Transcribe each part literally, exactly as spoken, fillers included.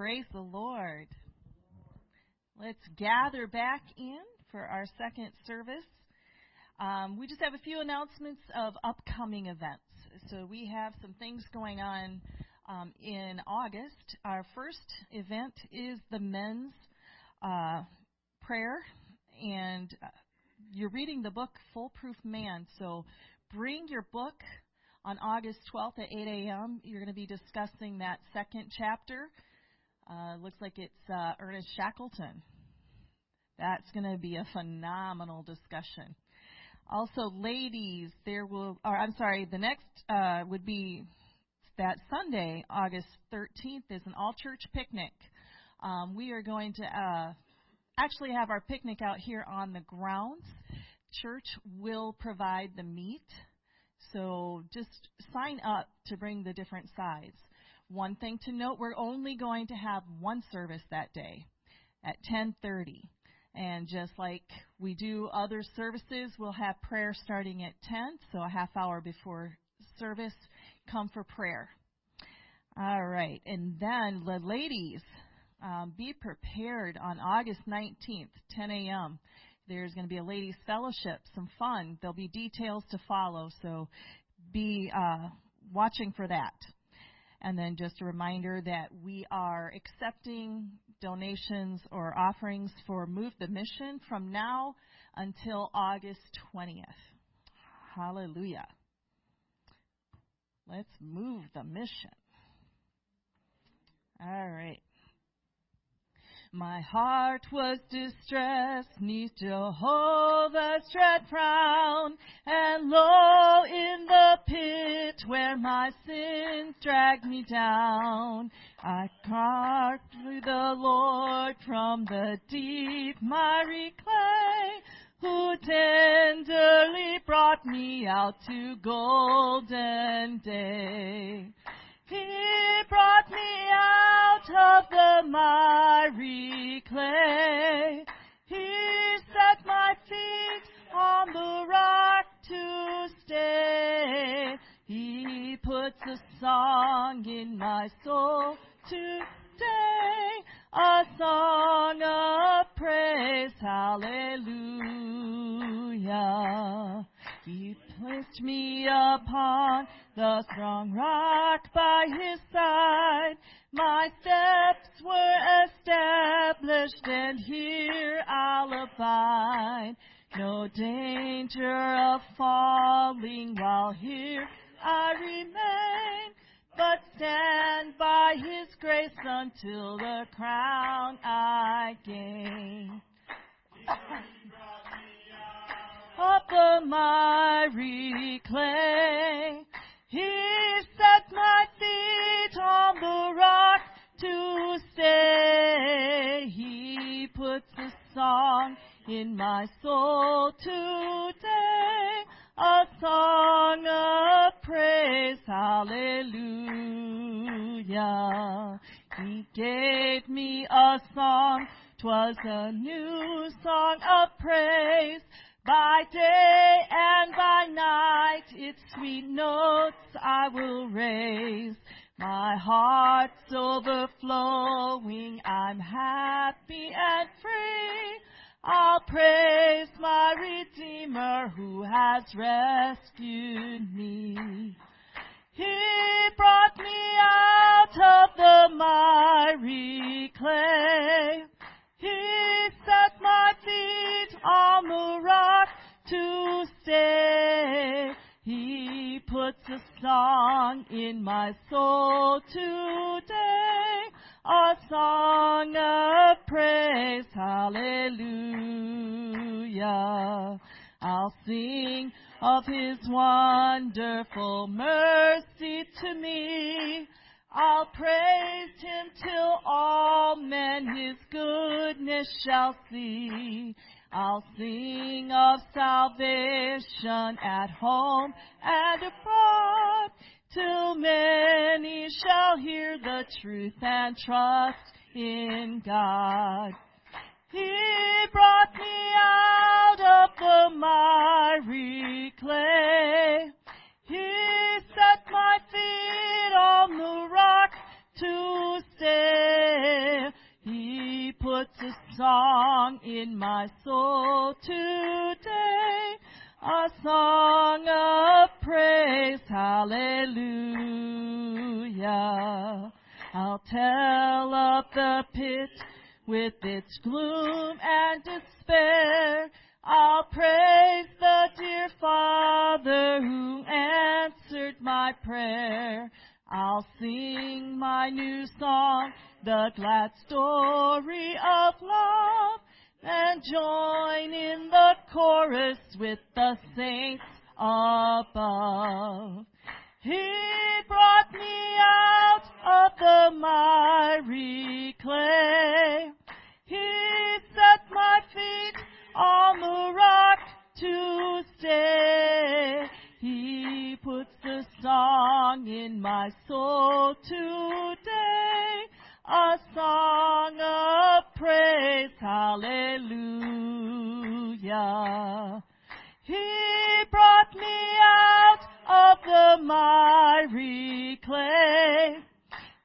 Praise the Lord. Let's gather back in for our second service. Um, we just have a few announcements of upcoming events. So we have some things going on um, in August. Our first event is the men's uh, prayer, and uh, you're reading the book Full Proof Man. So bring your book on August twelfth at eight a.m. You're going to be discussing that second chapter. Uh, looks like it's uh, Ernest Shackleton. That's going to be a phenomenal discussion. Also, ladies, there will, or I'm sorry, the next uh, would be that Sunday, August thirteenth, is an all-church picnic. Um, we are going to uh, actually have our picnic out here on the grounds. Church will provide the meat, so just sign up to bring the different sides. One thing to note, we're only going to have one service that day at ten thirty. And just like we do other services, we'll have prayer starting at ten, so a half hour before service. Come for prayer. All right. And then, the ladies, um, be prepared on August nineteenth, ten a.m. There's going to be a ladies' fellowship, some fun. There'll be details to follow, so be uh, watching for that. And then just a reminder that we are accepting donations or offerings for Move the Mission from now until August twentieth. Hallelujah. Let's move the mission. All right. My heart was distressed 'neath Jehovah's dread frown, and lo, in the pit where my sins dragged me down, I cried to the Lord from the deep miry clay, who tenderly brought me out to golden day. He brought me out of the miry clay. He set my feet on the rock to stay. He puts a song in my soul today, a song of praise, hallelujah. He placed me upon the strong rock by his side. My steps were established, and here I'll abide. No danger of falling while here I remain, but stand by his grace until the crown I gain. Of the miry clay, he set my feet on the rock to stay. He puts a song in my soul today, a song of praise, hallelujah. He gave me a song, 'twas a new song of praise. By day and by night, its sweet notes I will raise. My heart's overflowing, I'm happy and free. I'll praise my Redeemer who has rescued me. He brought me out of the miry clay. He set my feet on the rock to stay. He puts a song in my soul today, a song of praise, hallelujah. I'll sing of his wonderful mercy to me. I'll praise him till all men his goodness shall see. I'll sing of salvation at home and abroad, till many shall hear the truth and trust in God. He brought me out of the miry clay. He set my feet on the rock to stay. song in my soul today, a song of praise, hallelujah. I'll tell of the pit with its gloom and despair. I'll praise the dear Father who answered my prayer. I'll sing my new song, the glad story of love, and join in the chorus with the saints above. He brought me out of the miry clay. He set my feet on the rock to stay. He puts the song in my soul today, a song of praise, hallelujah. He brought me out of the miry clay.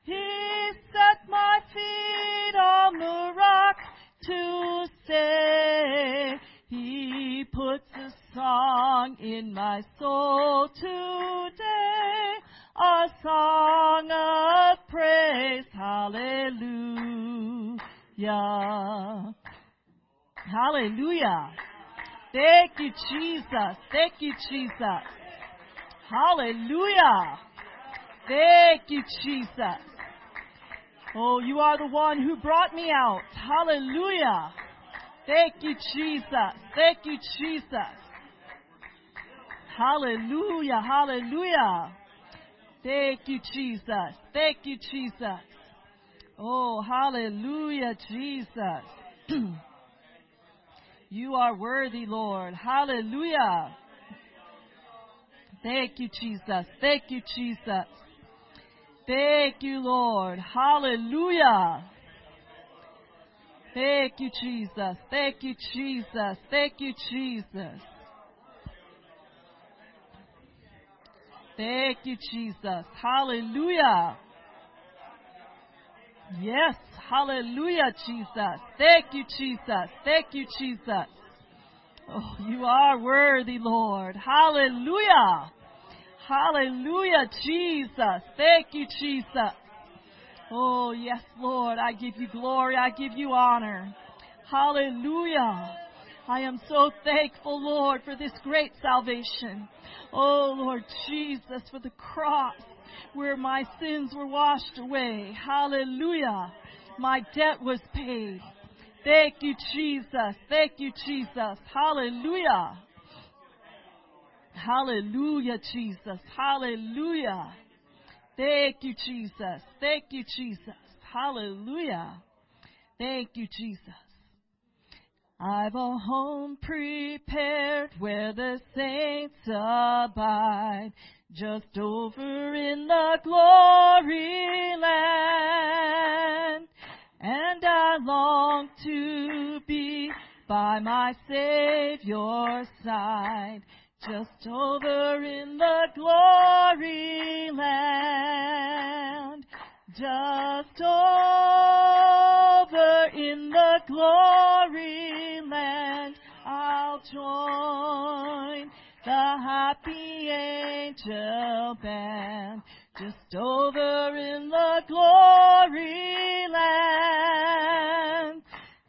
He set my feet on the rock to stay. He puts a song in my soul today, a song of praise, hallelujah. Hallelujah. Thank you, Jesus. Thank you, Jesus. Hallelujah. Thank you, Jesus. Oh, you are the one who brought me out. Hallelujah. Thank you, Jesus. Thank you, Jesus. Hallelujah. Hallelujah. Thank you, Jesus. Thank you, Jesus. Oh, hallelujah, Jesus. You are worthy, Lord. Hallelujah. Thank you, Jesus. Thank you, Jesus. Thank you, Lord. Hallelujah. Thank you, Jesus. Thank you, Jesus. Thank you, Jesus. Thank you, Jesus. Hallelujah. Yes. Hallelujah, Jesus. Thank you, Jesus. Thank you, Jesus. Oh, you are worthy, Lord. Hallelujah. Hallelujah, Jesus. Thank you, Jesus. Oh, yes, Lord. I give you glory. I give you honor. Hallelujah. I am so thankful, Lord, for this great salvation. Oh, Lord Jesus, for the cross where my sins were washed away. Hallelujah. My debt was paid. Thank you, Jesus. Thank you, Jesus. Hallelujah. Hallelujah, Jesus. Hallelujah. Thank you, Jesus. Thank you, Jesus. Hallelujah. Thank you, Jesus. I've a home prepared where the saints abide, just over in the glory land. And I long to be by my Savior's side, just over in the glory land. Just over in the glory land, I'll join the happy angel band. Just over in the glory land.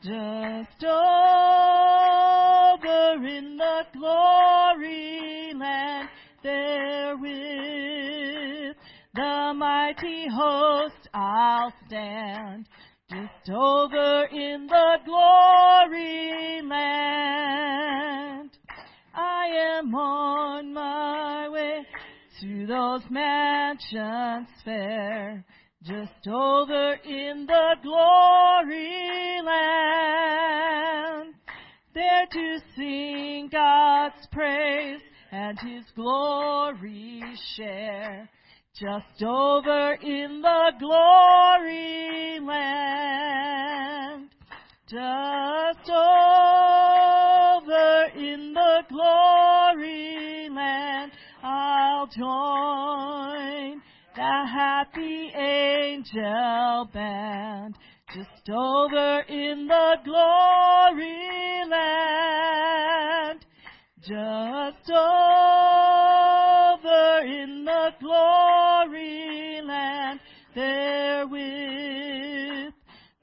Just over in the glory land, therewith the mighty host I'll stand. Just over in the glory land. I am on my way to those mansions fair, just over in the glory land. There to sing God's praise and His glory share, just over in the glory land. Just over in the glory land, I'll join the happy angel band. just over in the glory land. Just over in the glory land. Therewith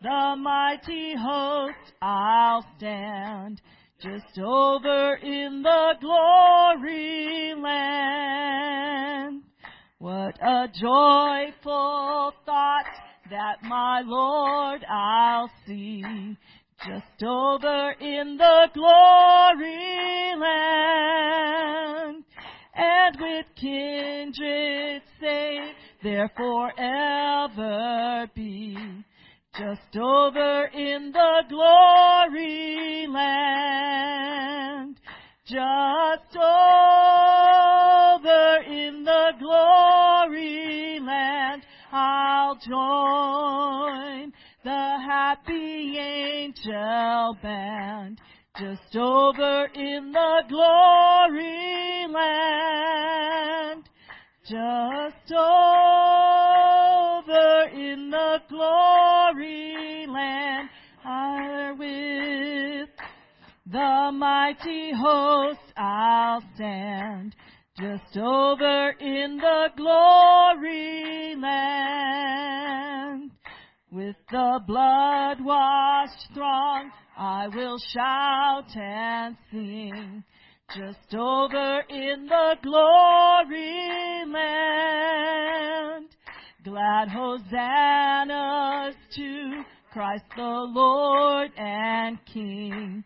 the mighty host I'll stand. Just over in the glory land. What a joyful thought that my Lord I'll see. Just over in the glory land. And with kindred saints there forever be. Just over in the glory land. Just over in the glory land. I'll join the happy angel band. Just over in the glory land. Just over in the glory land, wherewith the mighty host I'll stand. Just over in the glory land. With the blood-washed throng, I will shout and sing. Just over in the glory land. Glad hosannas to Christ the Lord and King.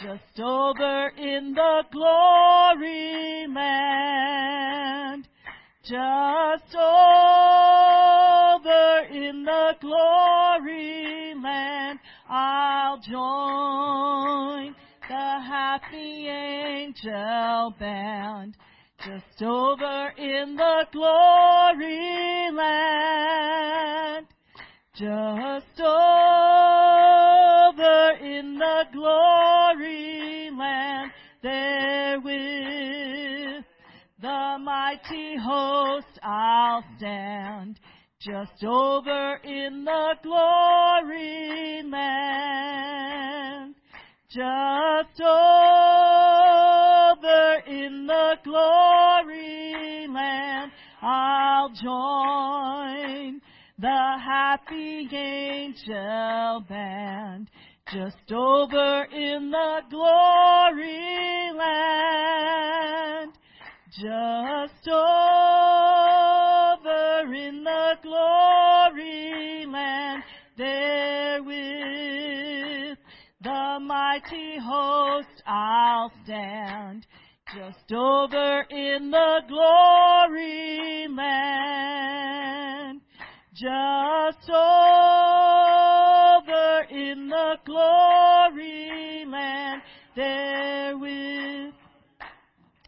Just over in the glory land. Just over in the glory land. I'll join the happy angel band. Just over in the glory land. Just over in the glory land. Therewith the mighty host I'll stand. Just over in the glory land. Just over in the glory land, I'll join the happy angel band. Just over in the glory land. Just over in the glory land. Therewith the mighty host I'll stand. Just over in the glory land. Just over in the glory land. Therewith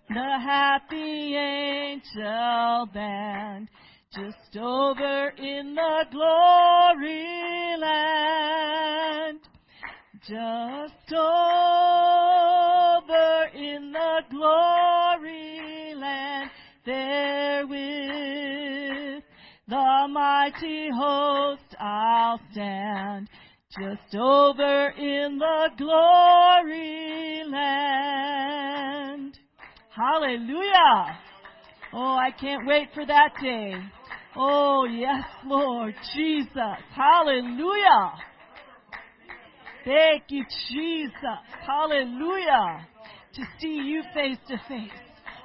the happy angel band. Just over in the glory land. Just over in the glory land, therewith the mighty host I'll stand. Just over in the glory land. Hallelujah! Oh, I can't wait for that day. Oh, yes, Lord Jesus. Hallelujah! Thank you, Jesus. Hallelujah. To see you face to face.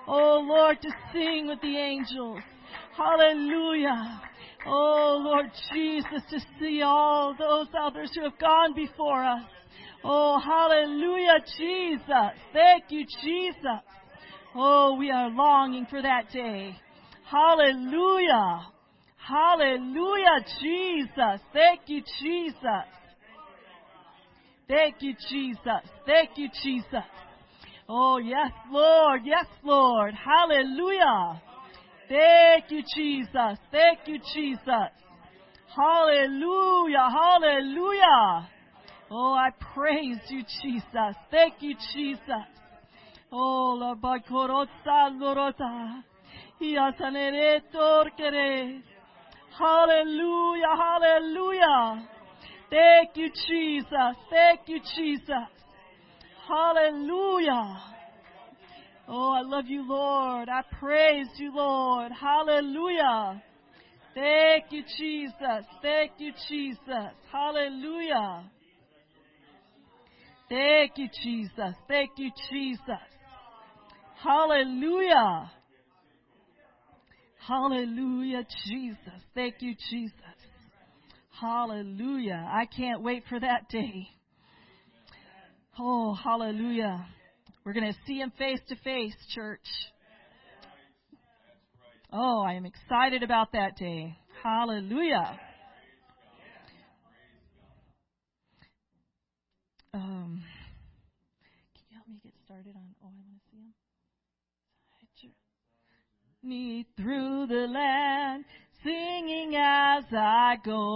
Oh, Lord, to sing with the angels. Hallelujah. Oh, Lord Jesus, to see all those others who have gone before us. Oh, hallelujah, Jesus. Thank you, Jesus. Oh, we are longing for that day. Hallelujah. Hallelujah, Jesus. Thank you, Jesus. Thank you, Jesus. Thank you, Jesus. Oh, yes, Lord. Yes, Lord. Hallelujah. Thank you, Jesus. Thank you, Jesus. Hallelujah. Hallelujah. Oh, I praise you, Jesus. Thank you, Jesus. Oh, la bakorosa lorota. Iasaneretor kere. Hallelujah. Hallelujah. Thank you, Jesus. Thank you, Jesus. Hallelujah. Oh, I love you, Lord. I praise you, Lord. Hallelujah. Thank you, Jesus. Thank you, Jesus. Hallelujah. Thank you, Jesus. Thank you, Jesus. Hallelujah. Hallelujah, Jesus. Thank you, Jesus. Hallelujah. I can't wait for that day. Oh, hallelujah. We're going to see him face to face, church. Oh, I am excited about that day. Hallelujah. Um, can you help me get started on, oh, I want to see him? Sure. Me through the land, singing as I go,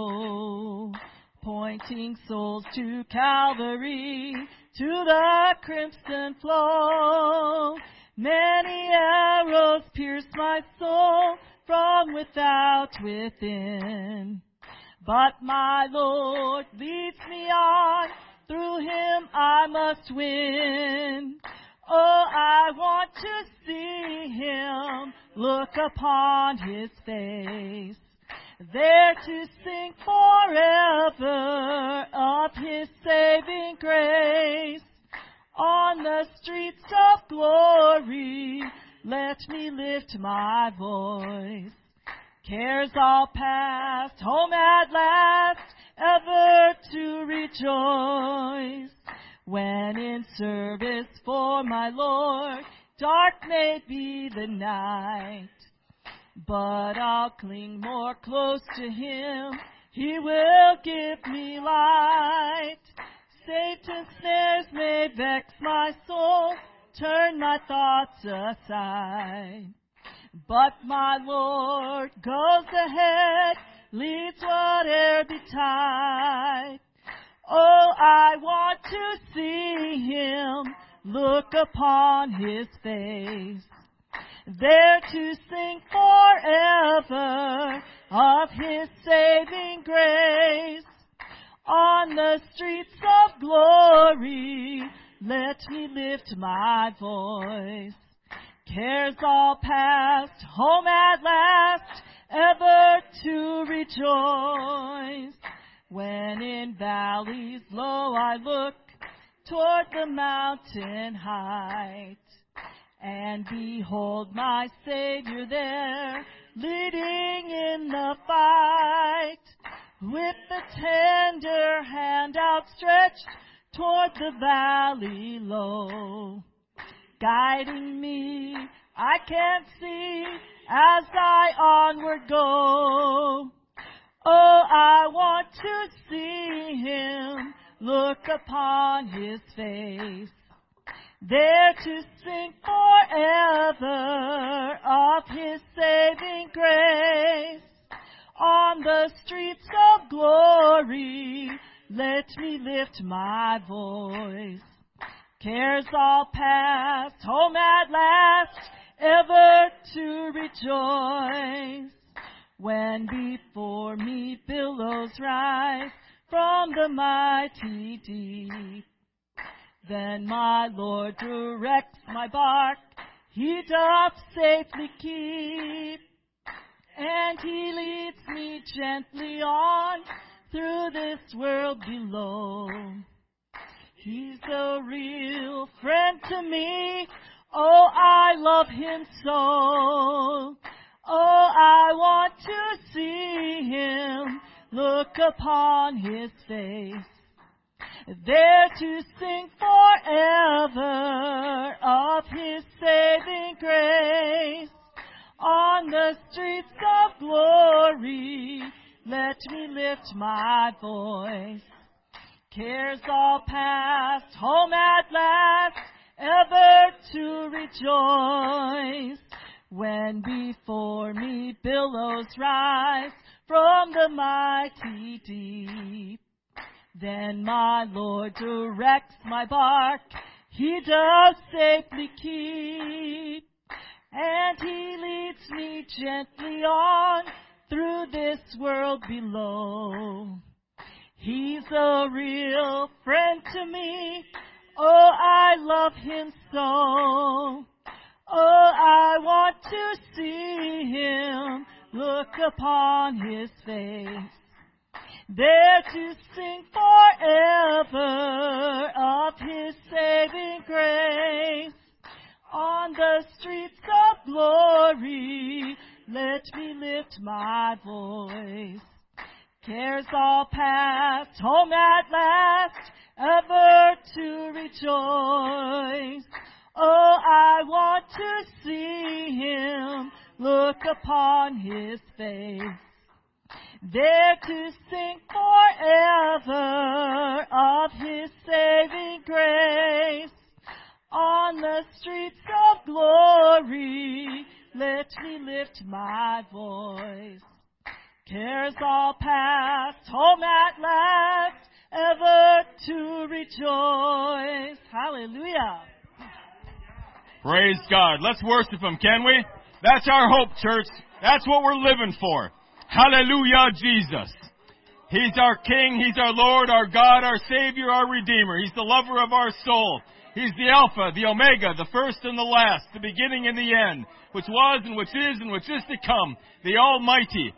pointing souls to Calvary, to the crimson flow. Many arrows pierce my soul from without, within. But my Lord leads me on. Through him I must win. Oh, I want to see him, look upon his face, there to sing forever of his saving grace. On the streets of glory, let me lift my voice. Cares all past, home at last, ever to rejoice. When in service for my Lord, dark may be the night, but I'll cling more close to him, he will give me light. Satan's snares may vex my soul, turn my thoughts aside, but my Lord goes ahead, leads whate'er betide. Oh, I want to see him, look upon his face, there to sing forever of his saving grace. On the streets of glory, let me lift my voice. Cares all past, home at last, ever to rejoice. When in valleys low I look toward the mountain height, and behold my Savior there, leading in the fight. With the tender hand outstretched toward the valley low, guiding me, I can see as I onward go. Oh, I want to see him, look upon his face, there to sing forever of his saving grace. On the streets of glory, let me lift my voice. Cares all past, home at last, ever to rejoice. When before me billows rise from the mighty deep, then my Lord directs my bark, he doth safely keep. And he leads me gently on through this world below. He's a real friend to me. Oh, I love him so. Oh, I want to see him, look upon his face, there to sing forever of his saving grace. On the streets of glory, let me lift my voice. Cares all past, home at last, ever to rejoice. When before me billows rise from the mighty deep, then my Lord directs my bark, he does safely keep. And he leads me gently on through this world below. He's a real friend to me. Oh, I love him so. Oh, I want to see him, look upon his face, there to sing forever of his saving grace. On the streets of glory, let me lift my voice. Cares all past, home at last, ever to rejoice. Oh, I want to see him, look upon his face, there to sing forever of his saving grace. On the streets of glory, let me lift my voice. Cares all past, home at last, ever to rejoice. Hallelujah. Praise God. Let's worship him, can we? That's our hope, church. That's what we're living for. Hallelujah, Jesus. He's our King. He's our Lord, our God, our Savior, our Redeemer. He's the lover of our soul. He's the Alpha, the Omega, the first and the last, the beginning and the end, which was and which is and which is to come, the Almighty.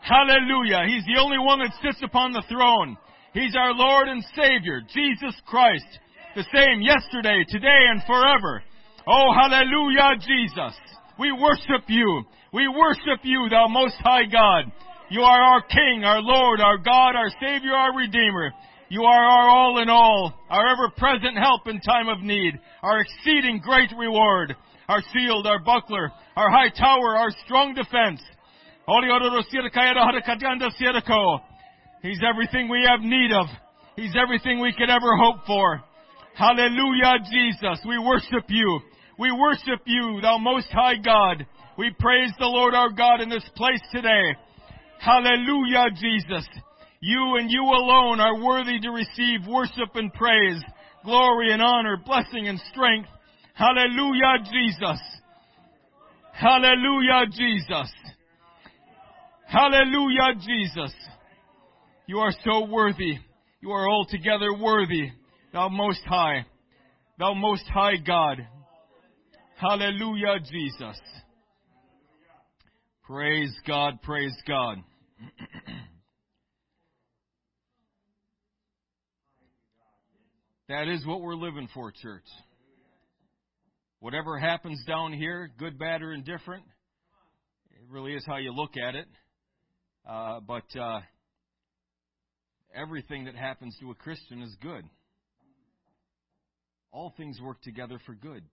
Hallelujah. He's the only one that sits upon the throne. He's our Lord and Savior, Jesus Christ, the same yesterday, today, and forever. Oh, hallelujah, Jesus. We worship you. We worship you, thou Most High God. You are our King, our Lord, our God, our Savior, our Redeemer. You are our all in all, our ever-present help in time of need, our exceeding great reward, our shield, our buckler, our high tower, our strong defense. He's everything we have need of. He's everything we could ever hope for. Hallelujah, Jesus. We worship you. We worship you, thou Most High God. We praise the Lord our God in this place today. Hallelujah, Jesus. You and you alone are worthy to receive worship and praise, glory and honor, blessing and strength. Hallelujah, Jesus. Hallelujah, Jesus. Hallelujah, Jesus. You are so worthy. You are altogether worthy, thou Most High, thou Most High God. Hallelujah, Jesus. Praise God, praise God. That is what we're living for, church. Whatever happens down here, good, bad, or indifferent, it really is how you look at it. Uh, but uh, everything that happens to a Christian is good. All things work together for good.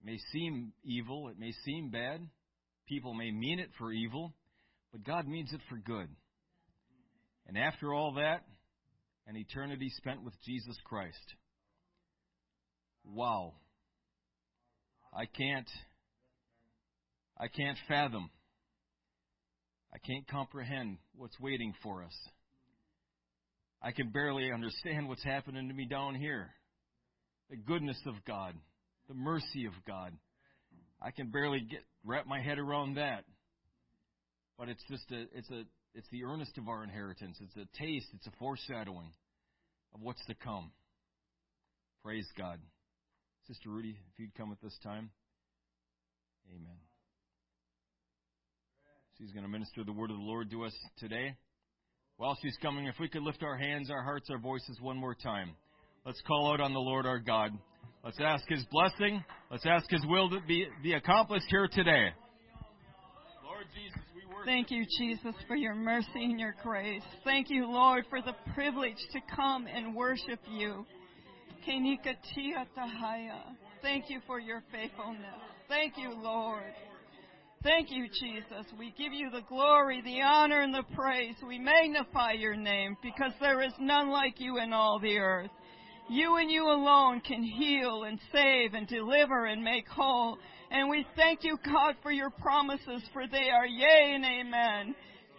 It may seem evil. It may seem bad. People may mean it for evil. But God means it for good. And after all that, an eternity spent with Jesus Christ. Wow. I can't, I can't fathom. I can't comprehend what's waiting for us. I can barely understand what's happening to me down here. The goodness of God, the mercy of God. I can barely get wrap my head around that. But it's just a, it's a, It's the earnest of our inheritance. It's a taste. It's a foreshadowing of what's to come. Praise God. Sister Rudy, if you'd come at this time. Amen. She's going to minister the word of the Lord to us today. While she's coming, if we could lift our hands, our hearts, our voices one more time. Let's call out on the Lord our God. Let's ask his blessing. Let's ask his will to be, be accomplished here today. Lord Jesus. Thank you, Jesus, for your mercy and your grace. Thank you, Lord, for the privilege to come and worship you. Thank you for your faithfulness. Thank you, Lord. Thank you, Jesus. We give you the glory, the honor, and the praise. We magnify your name because there is none like you in all the earth. You and you alone can heal and save and deliver and make whole. And we thank you, God, for your promises, for they are yea and amen.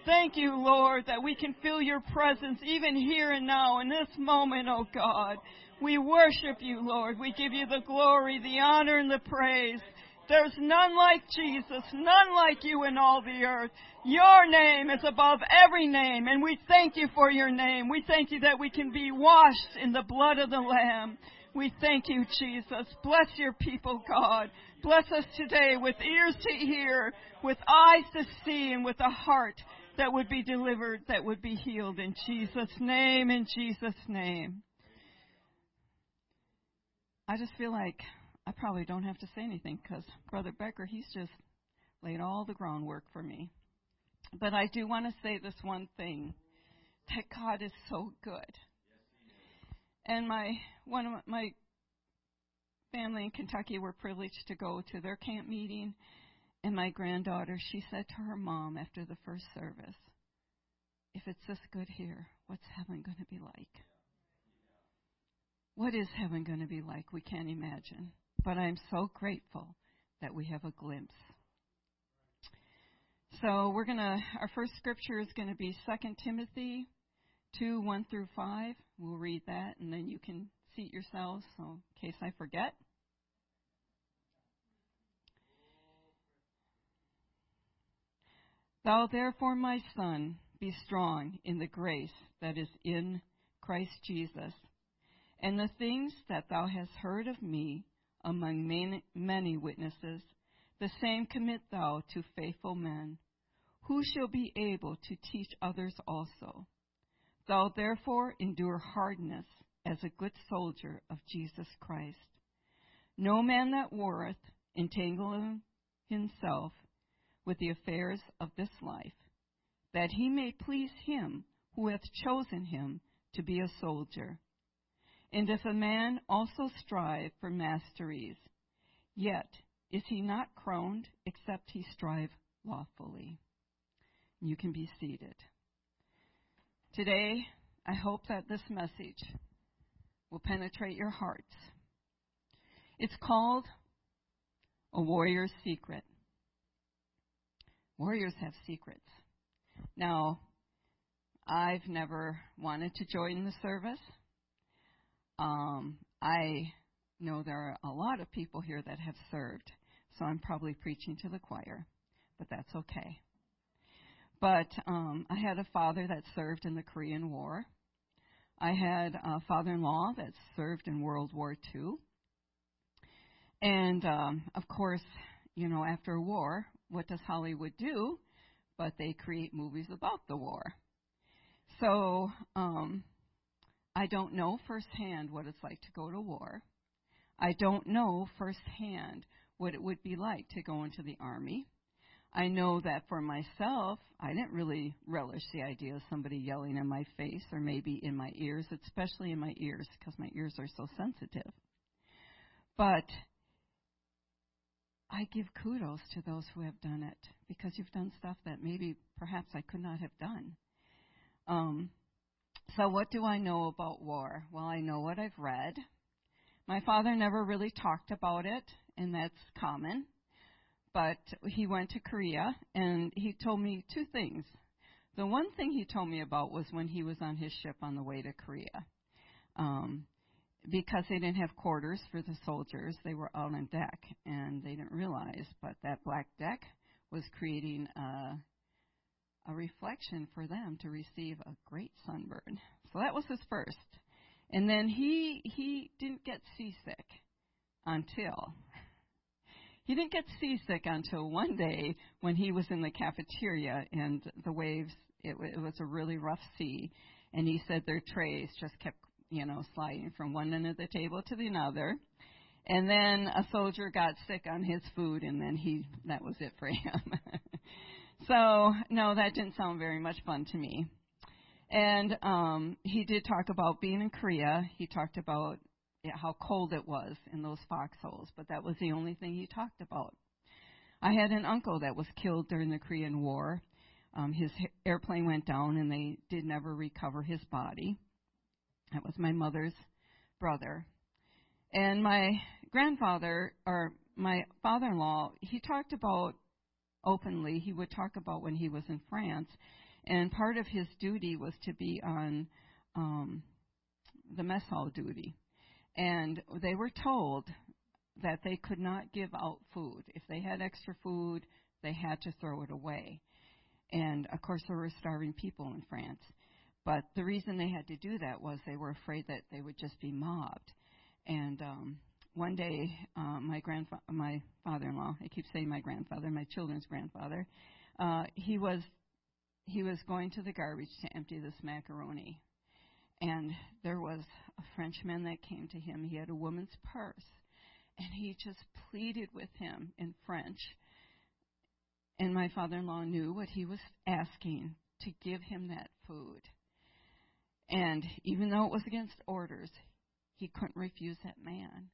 Thank you, Lord, that we can feel your presence even here and now in this moment, oh God. We worship you, Lord. We give you the glory, the honor, and the praise. There's none like Jesus, none like you in all the earth. Your name is above every name, and we thank you for your name. We thank you that we can be washed in the blood of the Lamb. We thank you, Jesus. Bless your people, God. Bless us today with ears to hear, with eyes to see, and with a heart that would be delivered, that would be healed. In Jesus' name, in Jesus' name. I just feel like I probably don't have to say anything because Brother Becker, he's just laid all the groundwork for me. But I do want to say this one thing, that God is so good. And my one of my family in Kentucky were privileged to go to their camp meeting. And my granddaughter, she said to her mom after the first service, if it's this good here, what's heaven going to be like? What is heaven going to be like? We can't imagine. But I'm so grateful that we have a glimpse. So we're going to, our first scripture is going to be Second Timothy two, one through five. We'll read that, and then you can seat yourselves, so in case I forget. Thou therefore, my son, be strong in the grace that is in Christ Jesus, and the things that thou hast heard of me among many witnesses, the same commit thou to faithful men, who shall be able to teach others also. Thou therefore endure hardness as a good soldier of Jesus Christ. No man that warreth entangle himself with the affairs of this life, that he may please him who hath chosen him to be a soldier. And if a man also strive for masteries, yet is he not crowned except he strive lawfully. You can be seated. Today, I hope that this message will penetrate your hearts. It's called A Warrior's Secret. Warriors have secrets. Now, I've never wanted to join the service. Um, I know there are a lot of people here that have served, so I'm probably preaching to the choir, but that's okay. But um, I had a father that served in the Korean War. I had a father-in-law that served in World War Two. And, um, of course, you know, after a war, what does Hollywood do? But they create movies about the war. So um, I don't know firsthand what it's like to go to war. I don't know firsthand what it would be like to go into the army. I know that for myself, I didn't really relish the idea of somebody yelling in my face or maybe in my ears, especially in my ears because my ears are so sensitive. But I give kudos to those who have done it because you've done stuff that maybe perhaps I could not have done. Um, so what do I know about war? Well, I know what I've read. My father never really talked about it, and that's common. But he went to Korea, and he told me two things. The one thing he told me about was when he was on his ship on the way to Korea. Um, because they didn't have quarters for the soldiers, they were out on deck, and they didn't realize, but that black deck was creating a, a reflection for them to receive a great sunburn. So that was his first. And then he he didn't get seasick until... He didn't get seasick until one day when he was in the cafeteria and the waves, it, w- it was a really rough sea. And he said their trays just kept, you know, sliding from one end of the table to the other. And then a soldier got sick on his food, and then he, that was it for him. So, no, that didn't sound very much fun to me. And um, he did talk about being in Korea. He talked about Yeah, how cold it was in those foxholes, but that was the only thing he talked about. I had an uncle that was killed during the Korean War. Um, his airplane went down, and they did never recover his body. That was my mother's brother. And my grandfather, or my father-in-law, he talked about openly, he would talk about when he was in France, and part of his duty was to be on um, the mess hall duty. And they were told that they could not give out food. If they had extra food, they had to throw it away. And, of course, there were starving people in France. But the reason they had to do that was they were afraid that they would just be mobbed. And um, one day, uh, my grandfa- my father-in-law, I keep saying my grandfather, my children's grandfather, uh, he was he was going to the garbage to empty this macaroni. And there was a Frenchman that came to him. He had a woman's purse. And he just pleaded with him in French. And my father-in-law knew what he was asking, to give him that food. And even though it was against orders, he couldn't refuse that man.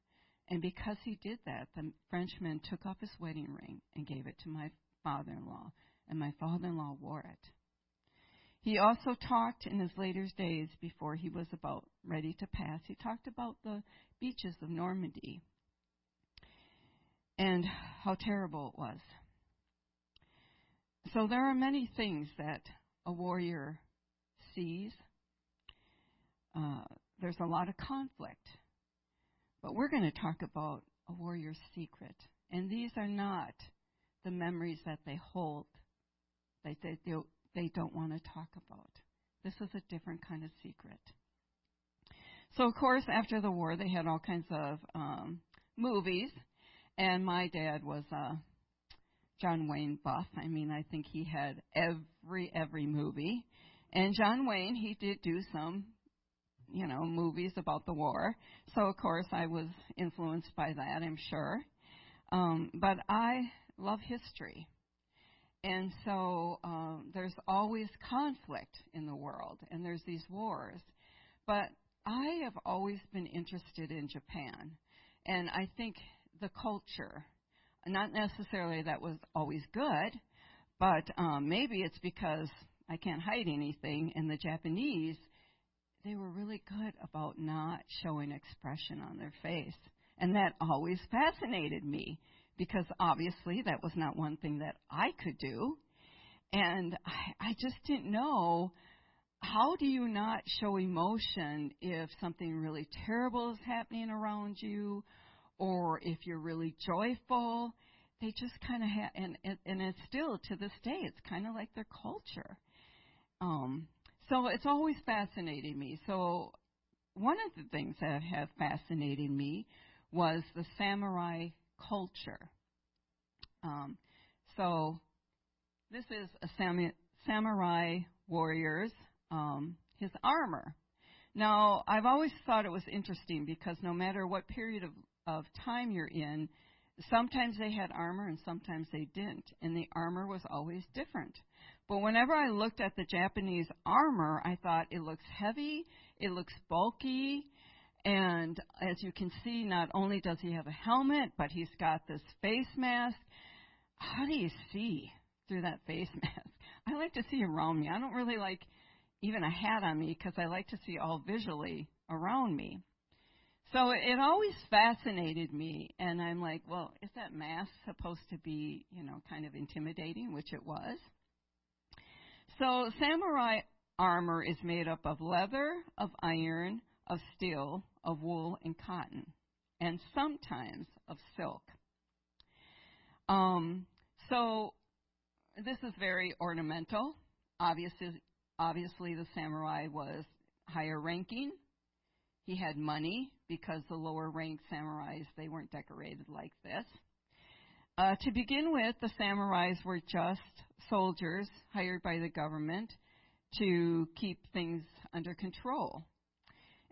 And because he did that, the Frenchman took off his wedding ring and gave it to my father-in-law. And my father-in-law wore it. He also talked in his later days, before he was about ready to pass, he talked about the beaches of Normandy and how terrible it was. So there are many things that a warrior sees. Uh, there's a lot of conflict. But we're going to talk about a warrior's secret. And these are not the memories that they hold, that they, they, they don't want to talk about. This is a different kind of secret. So, of course, after the war, they had all kinds of um, movies. And my dad was a John Wayne buff. I mean, I think he had every, every movie. And John Wayne, he did do some, you know, movies about the war. So, of course, I was influenced by that, I'm sure. Um, but I love history. And so um, there's always conflict in the world, and there's these wars. But I have always been interested in Japan. And I think the culture, not necessarily that was always good, but um, maybe it's because I can't hide anything. And the Japanese, they were really good about not showing expression on their face. And that always fascinated me, because obviously that was not one thing that I could do. And I, I just didn't know, how do you not show emotion if something really terrible is happening around you? Or if you're really joyful, they just kind of have, and, and, and it's still to this day, it's kind of like their culture. Um, so it's always fascinated me. So one of the things that have fascinated me was the samurai culture. Um, so this is a samu- samurai warrior's, um, his armor. Now, I've always thought it was interesting, because no matter what period of of time you're in, sometimes they had armor and sometimes they didn't, and the armor was always different. But whenever I looked at the Japanese armor, I thought it looks heavy, it looks bulky, and as you can see, not only does he have a helmet, but he's got this face mask. How do you see through that face mask? I like to see around me. I don't really like even a hat on me, because I like to see all visually around me. So it always fascinated me, and I'm like, well, is that mask supposed to be, you know, kind of intimidating, which it was? So samurai armor is made up of leather, of iron, of steel, of wool and cotton, and sometimes of silk. Um, so this is very ornamental. Obviously, obviously the samurai was higher ranking. He had money, because the lower-ranked samurais, they weren't decorated like this. Uh, to begin with, the samurais were just soldiers hired by the government to keep things under control.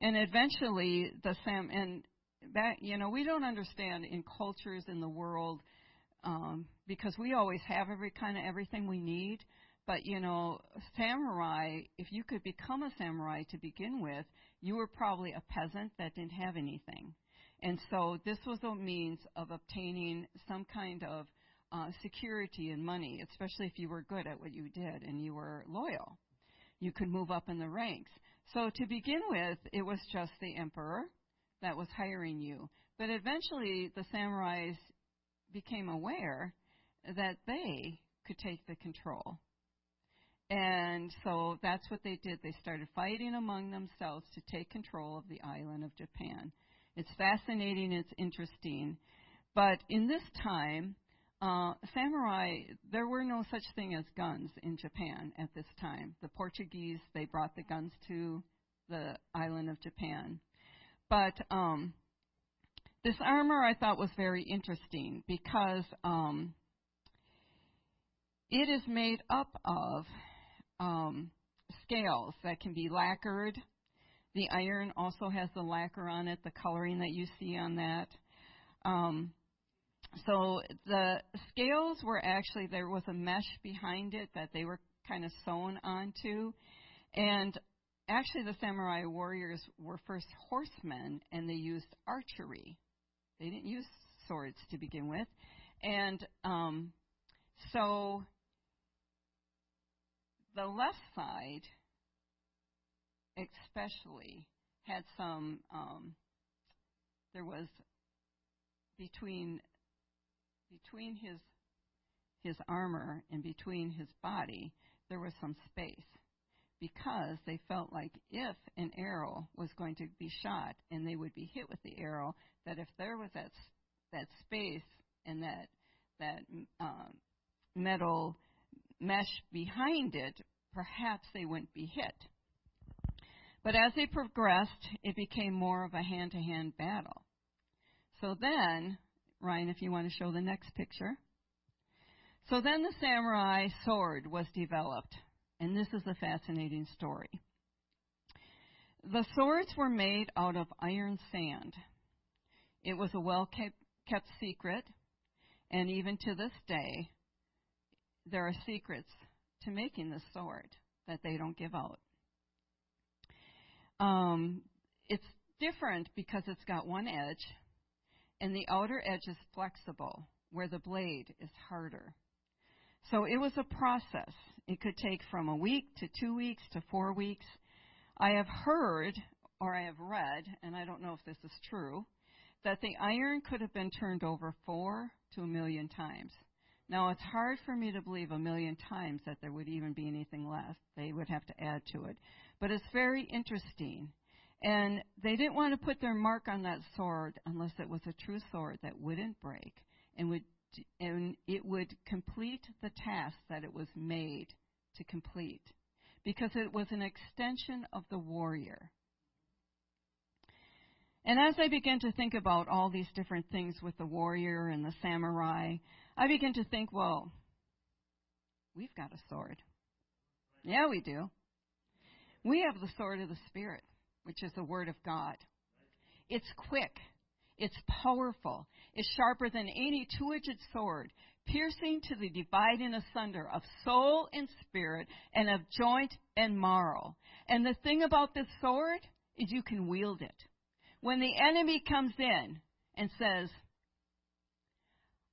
And eventually, the sam and that you know we don't understand in cultures in the world, um, because we always have every kind of everything we need. But, you know, samurai, if you could become a samurai to begin with, you were probably a peasant that didn't have anything. And so this was a means of obtaining some kind of uh, security and money, especially if you were good at what you did and you were loyal. You could move up in the ranks. So to begin with, it was just the emperor that was hiring you. But eventually the samurais became aware that they could take the control. And so that's what they did. They started fighting among themselves to take control of the island of Japan. It's fascinating. It's interesting. But in this time, uh, samurai, there were no such thing as guns in Japan at this time. The Portuguese, they brought the guns to the island of Japan. But um, this armor I thought was very interesting because um, it is made up of um, scales that can be lacquered. The iron also has the lacquer on it, the coloring that you see on that. Um, so the scales were actually, there was a mesh behind it that they were kind of sewn onto. And actually the samurai warriors were first horsemen, and they used archery. They didn't use swords to begin with. And um, so the left side especially had some, um, there was between between his his armor and between his body, there was some space, because they felt like if an arrow was going to be shot and they would be hit with the arrow, that if there was that that space and that that um, metal mesh behind it, perhaps they wouldn't be hit. But as they progressed, it became more of a hand-to-hand battle. So then, Ryan, if you want to show the next picture. So then the samurai sword was developed, and this is a fascinating story. The swords were made out of iron sand. It was a well-kept secret, and even to this day, there are secrets to making the sword that they don't give out. Um, it's different because it's got one edge, and the outer edge is flexible, where the blade is harder. So it was a process. It could take from a week to two weeks to four weeks. I have heard, or I have read, and I don't know if this is true, that the iron could have been turned over four to a million times. Now, it's hard for me to believe a million times that there would even be anything left. They would have to add to it. But it's very interesting. And they didn't want to put their mark on that sword unless it was a true sword that wouldn't break and would and it would complete the task that it was made to complete, because it was an extension of the warrior. And as I began to think about all these different things with the warrior and the samurai, I began to think, well, we've got a sword. Yeah, we do. We have the sword of the Spirit, which is the Word of God. It's quick. It's powerful. It's sharper than any two-edged sword, piercing to the dividing asunder of soul and spirit and of joint and marrow. And the thing about this sword is you can wield it. When the enemy comes in and says,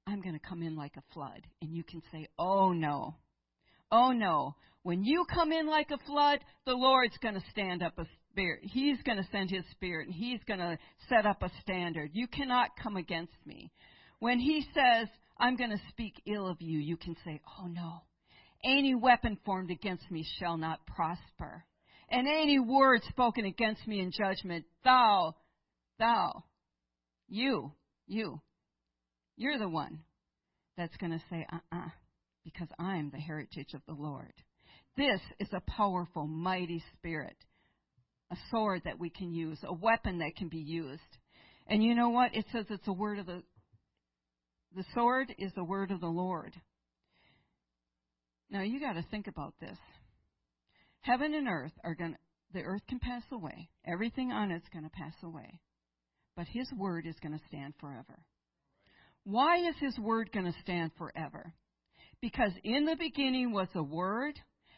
I'm going to come in like a flood, and you can say, oh, no. Oh, no. When you come in like a flood, the Lord's going to stand up a Spirit. He's going to send his Spirit, and he's going to set up a standard. You cannot come against me. When he says, I'm going to speak ill of you, you can say, oh, no. Any weapon formed against me shall not prosper. And any word spoken against me in judgment, thou, thou, you, you, you're the one that's going to say, uh-uh, because I'm the heritage of the Lord. This is a powerful, mighty Spirit. A sword that we can use, a weapon that can be used. And you know what? It says it's a word of the, the sword is the word of the Lord. Now you got to think about this. Heaven and earth are going to, the earth can pass away. Everything on it's going to pass away. But his word is going to stand forever. Why is his word going to stand forever? Because in the beginning was the Word,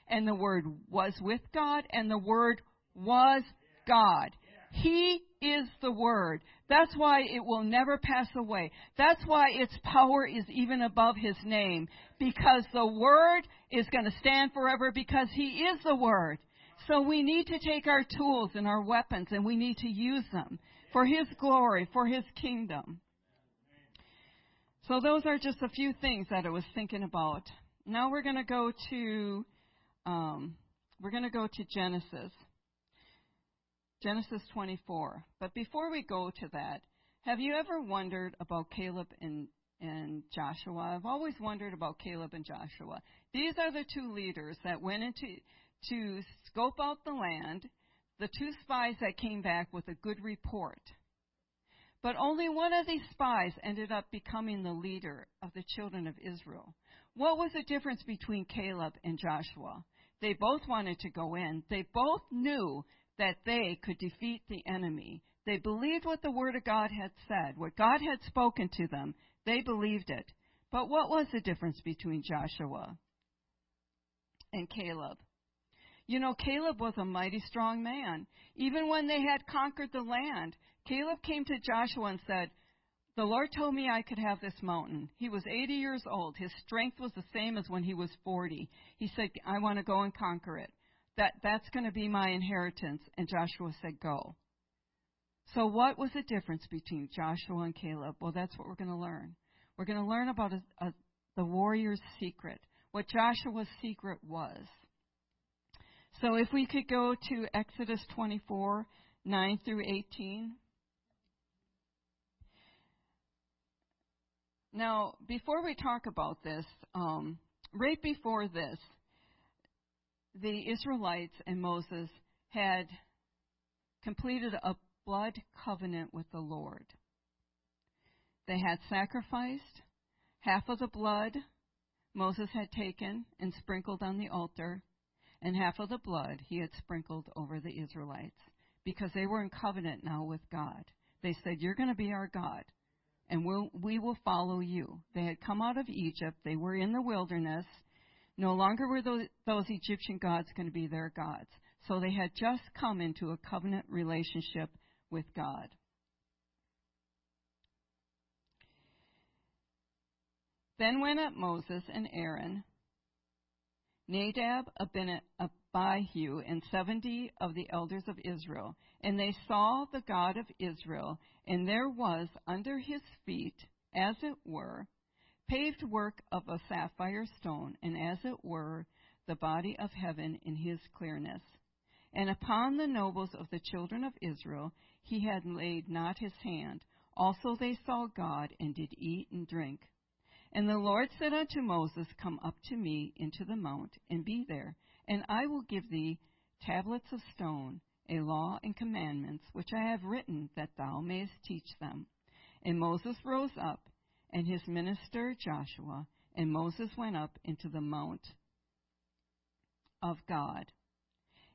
and the Word was with God, and the Word was God. He is the Word. That's why it will never pass away. That's why its power is even above his name, because the Word is going to stand forever, because he is the Word. So we need to take our tools and our weapons, and we need to use them for his glory, for his kingdom. So those are just a few things that I was thinking about. Now we're going to go to um, we're going to go to Genesis. Genesis twenty-four. But before we go to that, have you ever wondered about Caleb and, and Joshua? I've always wondered about Caleb and Joshua. These are the two leaders that went into to scope out the land, the two spies that came back with a good report. But only one of these spies ended up becoming the leader of the children of Israel. What was the difference between Caleb and Joshua? They both wanted to go in. They both knew that they could defeat the enemy. They believed what the Word of God had said, what God had spoken to them. They believed it. But what was the difference between Joshua and Caleb? You know, Caleb was a mighty strong man. Even when they had conquered the land, Caleb came to Joshua and said, "The Lord told me I could have this mountain." He was eighty years old. His strength was the same as when he was forty. He said, "I want to go and conquer it. That, that's going to be my inheritance." And Joshua said, "Go." So what was the difference between Joshua and Caleb? Well, that's what we're going to learn. We're going to learn about a, a, the warrior's secret, what Joshua's secret was. So if we could go to Exodus twenty-four, nine through eighteen. Now, before we talk about this, um, right before this, the Israelites and Moses had completed a blood covenant with the Lord. They had sacrificed half of the blood Moses had taken and sprinkled on the altar, and half of the blood he had sprinkled over the Israelites, because they were in covenant now with God. They said, "You're going to be our God, and we'll, we will follow you." They had come out of Egypt. They were in the wilderness. No longer were those, those Egyptian gods going to be their gods. So they had just come into a covenant relationship with God. Then went up Moses and Aaron, Nadab, Abihu, and seventy of the elders of Israel. And they saw the God of Israel, and there was under his feet, as it were, paved work of a sapphire stone, and as it were, the body of heaven in his clearness. And upon the nobles of the children of Israel he had laid not his hand. Also they saw God, and did eat and drink. And the Lord said unto Moses, "Come up to me into the mount, and be there, and I will give thee tablets of stone, a law and commandments, which I have written, that thou mayest teach them." And Moses rose up, and his minister Joshua, and Moses went up into the mount of God.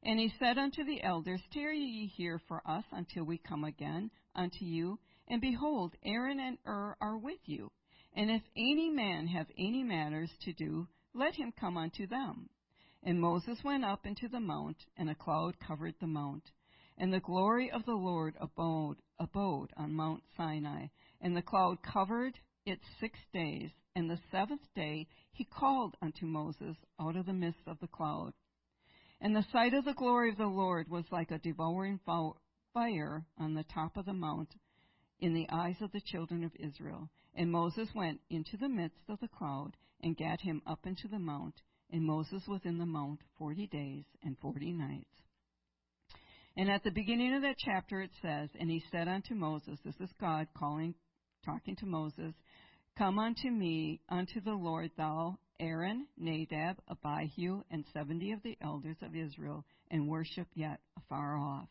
And he said unto the elders, "Tarry ye here for us until we come again unto you. And behold, Aaron and Hur are with you. And if any man have any matters to do, let him come unto them." And Moses went up into the mount, and a cloud covered the mount. And the glory of the Lord abode, abode on Mount Sinai. And the cloud covered it six days. And the seventh day he called unto Moses out of the midst of the cloud. And the sight of the glory of the Lord was like a devouring fire on the top of the mount in the eyes of the children of Israel. And Moses went into the midst of the cloud, and gat him up into the mount. And Moses was in the mount forty days and forty nights. And at the beginning of that chapter it says, "And he said unto Moses," this is God calling, talking to Moses, "Come unto me, unto the Lord, thou Aaron, Nadab, Abihu, and seventy of the elders of Israel, and worship yet afar off."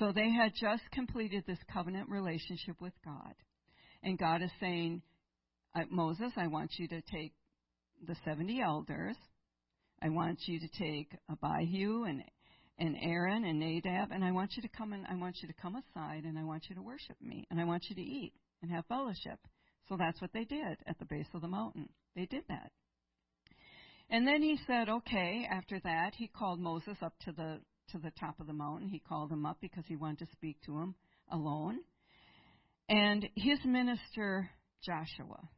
So they had just completed this covenant relationship with God. And God is saying, "Moses, I want you to take the seventy elders. I want you to take Abihu and, and Aaron and Nadab, and I want you to come and I want you to come aside, and I want you to worship me, and I want you to eat and have fellowship." So that's what they did at the base of the mountain. They did that. And then he said, okay, after that, he called Moses up to the to the top of the mountain. He called him up because he wanted to speak to him alone. And his minister, Joshua.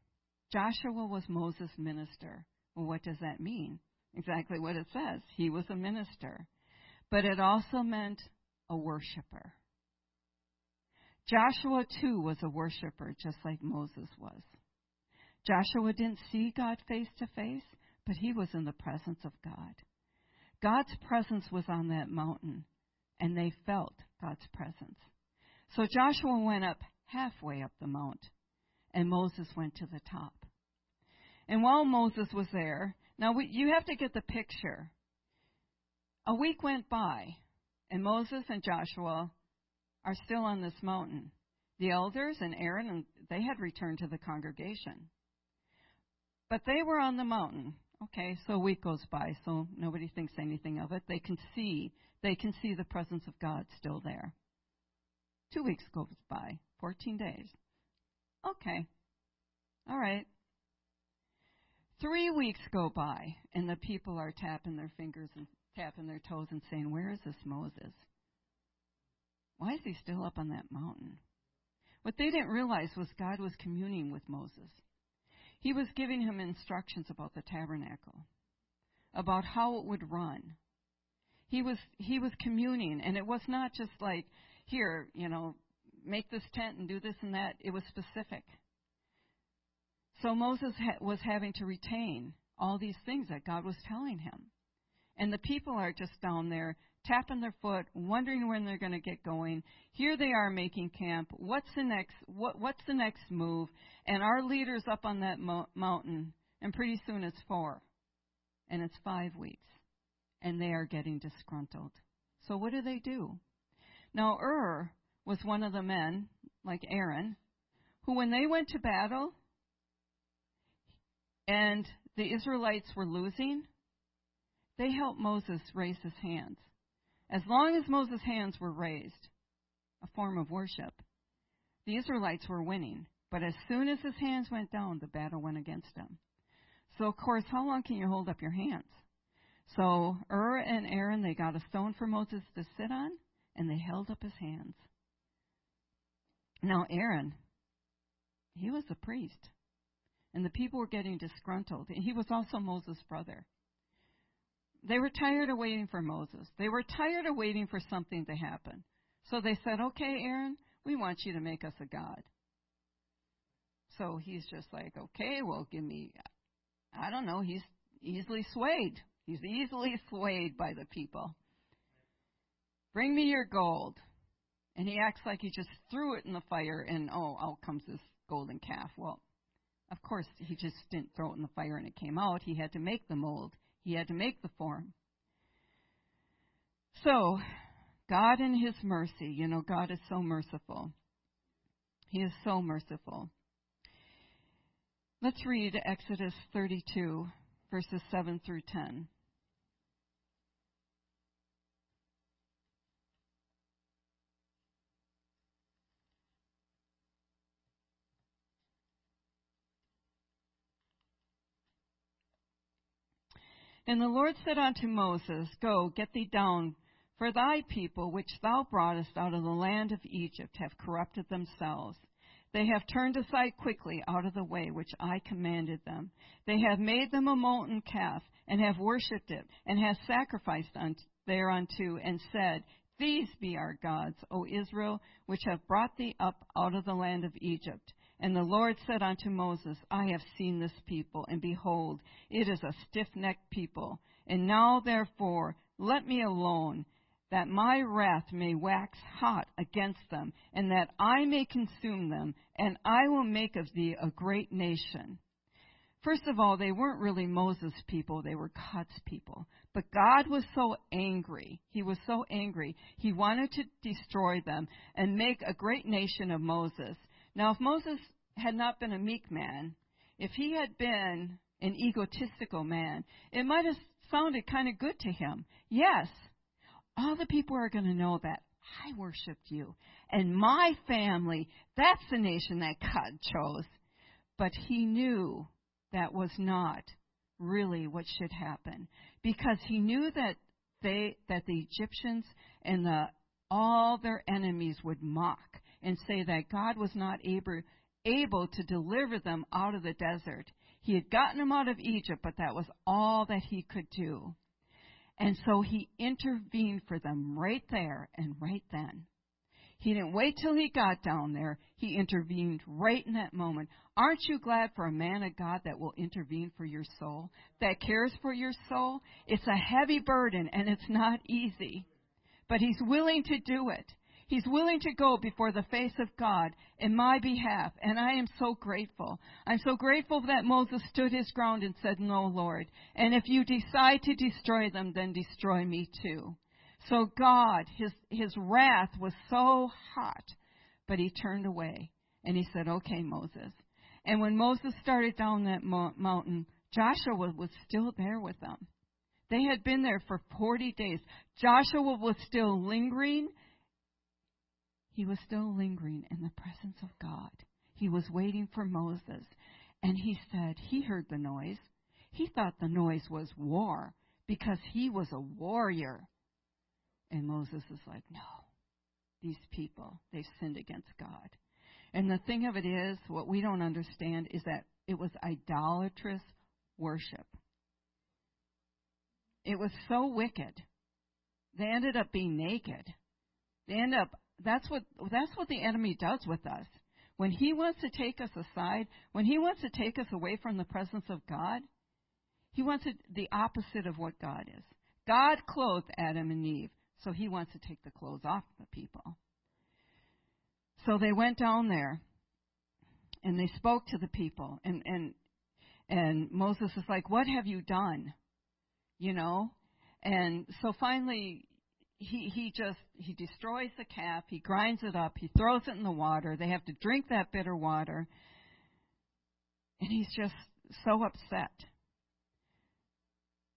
Joshua was Moses' minister. Well, what does that mean? Exactly what it says. He was a minister. But it also meant a worshiper. Joshua, too, was a worshiper, just like Moses was. Joshua didn't see God face to face, but he was in the presence of God. God's presence was on that mountain and they felt God's presence. So Joshua went up halfway up the mount, and Moses went to the top. And while Moses was there, now we, you have to get the picture. A week went by, and Moses and Joshua are still on this mountain. The elders and Aaron, and they had returned to the congregation. But they were on the mountain. Okay, so a week goes by, so nobody thinks anything of it. They can see, they can see the presence of God still there. Two weeks goes by, fourteen days. Okay, all right. Three weeks go by, and the people are tapping their fingers and tapping their toes and saying, where is this Moses? Why is he still up on that mountain? What they didn't realize was God was communing with Moses. He was giving him instructions about the tabernacle, about how it would run. He was he was communing, and it was not just like, here, you know, make this tent and do this and that. It was specific. So Moses ha- was having to retain all these things that God was telling him. And the people are just down there tapping their foot, wondering when they're going to get going. Here they are making camp. What's the next what, what's the next move? And our leader's up on that mo- mountain, and pretty soon it's four, and it's five weeks, and they are getting disgruntled. So what do they do? Now, Ur was one of the men, like Aaron, who when they went to battle and the Israelites were losing, they helped Moses raise his hands. As long as Moses' hands were raised, a form of worship, the Israelites were winning. But as soon as his hands went down, the battle went against them. So, of course, how long can you hold up your hands? So Ur and Aaron, they got a stone for Moses to sit on, and they held up his hands. Now, Aaron, he was a priest, and the people were getting disgruntled. He was also Moses' brother. They were tired of waiting for Moses. They were tired of waiting for something to happen. So they said, okay, Aaron, we want you to make us a god. So he's just like, okay, well, give me, I don't know, he's easily swayed. He's easily swayed by the people. Bring me your gold. And he acts like he just threw it in the fire, and, oh, out comes this golden calf. Well, of course, he just didn't throw it in the fire and it came out. He had to make the mold. He had to make the form. So, God in his mercy, you know, God is so merciful. He is so merciful. Let's read Exodus thirty-two, verses seven through ten. And the Lord said unto Moses, Go, get thee down, for thy people, which thou broughtest out of the land of Egypt, have corrupted themselves. They have turned aside quickly out of the way which I commanded them. They have made them a molten calf, and have worshipped it, and have sacrificed thereunto, and said, These be our gods, O Israel, which have brought thee up out of the land of Egypt. And the Lord said unto Moses, I have seen this people, and behold, it is a stiff-necked people. And now, therefore, let me alone, that my wrath may wax hot against them, and that I may consume them, and I will make of thee a great nation. First of all, they weren't really Moses' people, they were God's people. But God was so angry, he was so angry, he wanted to destroy them and make a great nation of Moses. Now, if Moses had not been a meek man, if he had been an egotistical man, it might have sounded kind of good to him. Yes, all the people are going to know that I worshiped you and my family. That's the nation that God chose. But he knew that was not really what should happen, because he knew that they that the Egyptians and the, all their enemies would mock and say that God was not able, able to deliver them out of the desert. He had gotten them out of Egypt, but that was all that he could do. And so he intervened for them right there and right then. He didn't wait till he got down there. He intervened right in that moment. Aren't you glad for a man of God that will intervene for your soul, that cares for your soul? It's a heavy burden, and it's not easy. but he's willing to do it. He's willing to go before the face of God in my behalf, and I am so grateful. I'm so grateful that Moses stood his ground and said, no, Lord, and if you decide to destroy them, then destroy me too. So God, his, his wrath was so hot, but he turned away, and he said, okay, Moses. And when Moses started down that mountain, Joshua was still there with them. They had been there for forty days. Joshua was still lingering. He was still lingering in the presence of God. He was waiting for Moses. And he said, he heard the noise. He thought the noise was war because he was a warrior. And Moses is like, no, these people, they've sinned against God. And the thing of it is, what we don't understand is that it was idolatrous worship. It was so wicked. They ended up being naked. They end up, that's what, that's what the enemy does with us. When he wants to take us aside, when he wants to take us away from the presence of God, he wants it, the opposite of what God is. God clothed Adam and Eve, so he wants to take the clothes off the people. So they went down there, and they spoke to the people, and, and and Moses is like, what have you done? You know? And so finally, he, he just, he destroys the calf, he grinds it up, he throws it in the water, they have to drink that bitter water, and he's just so upset.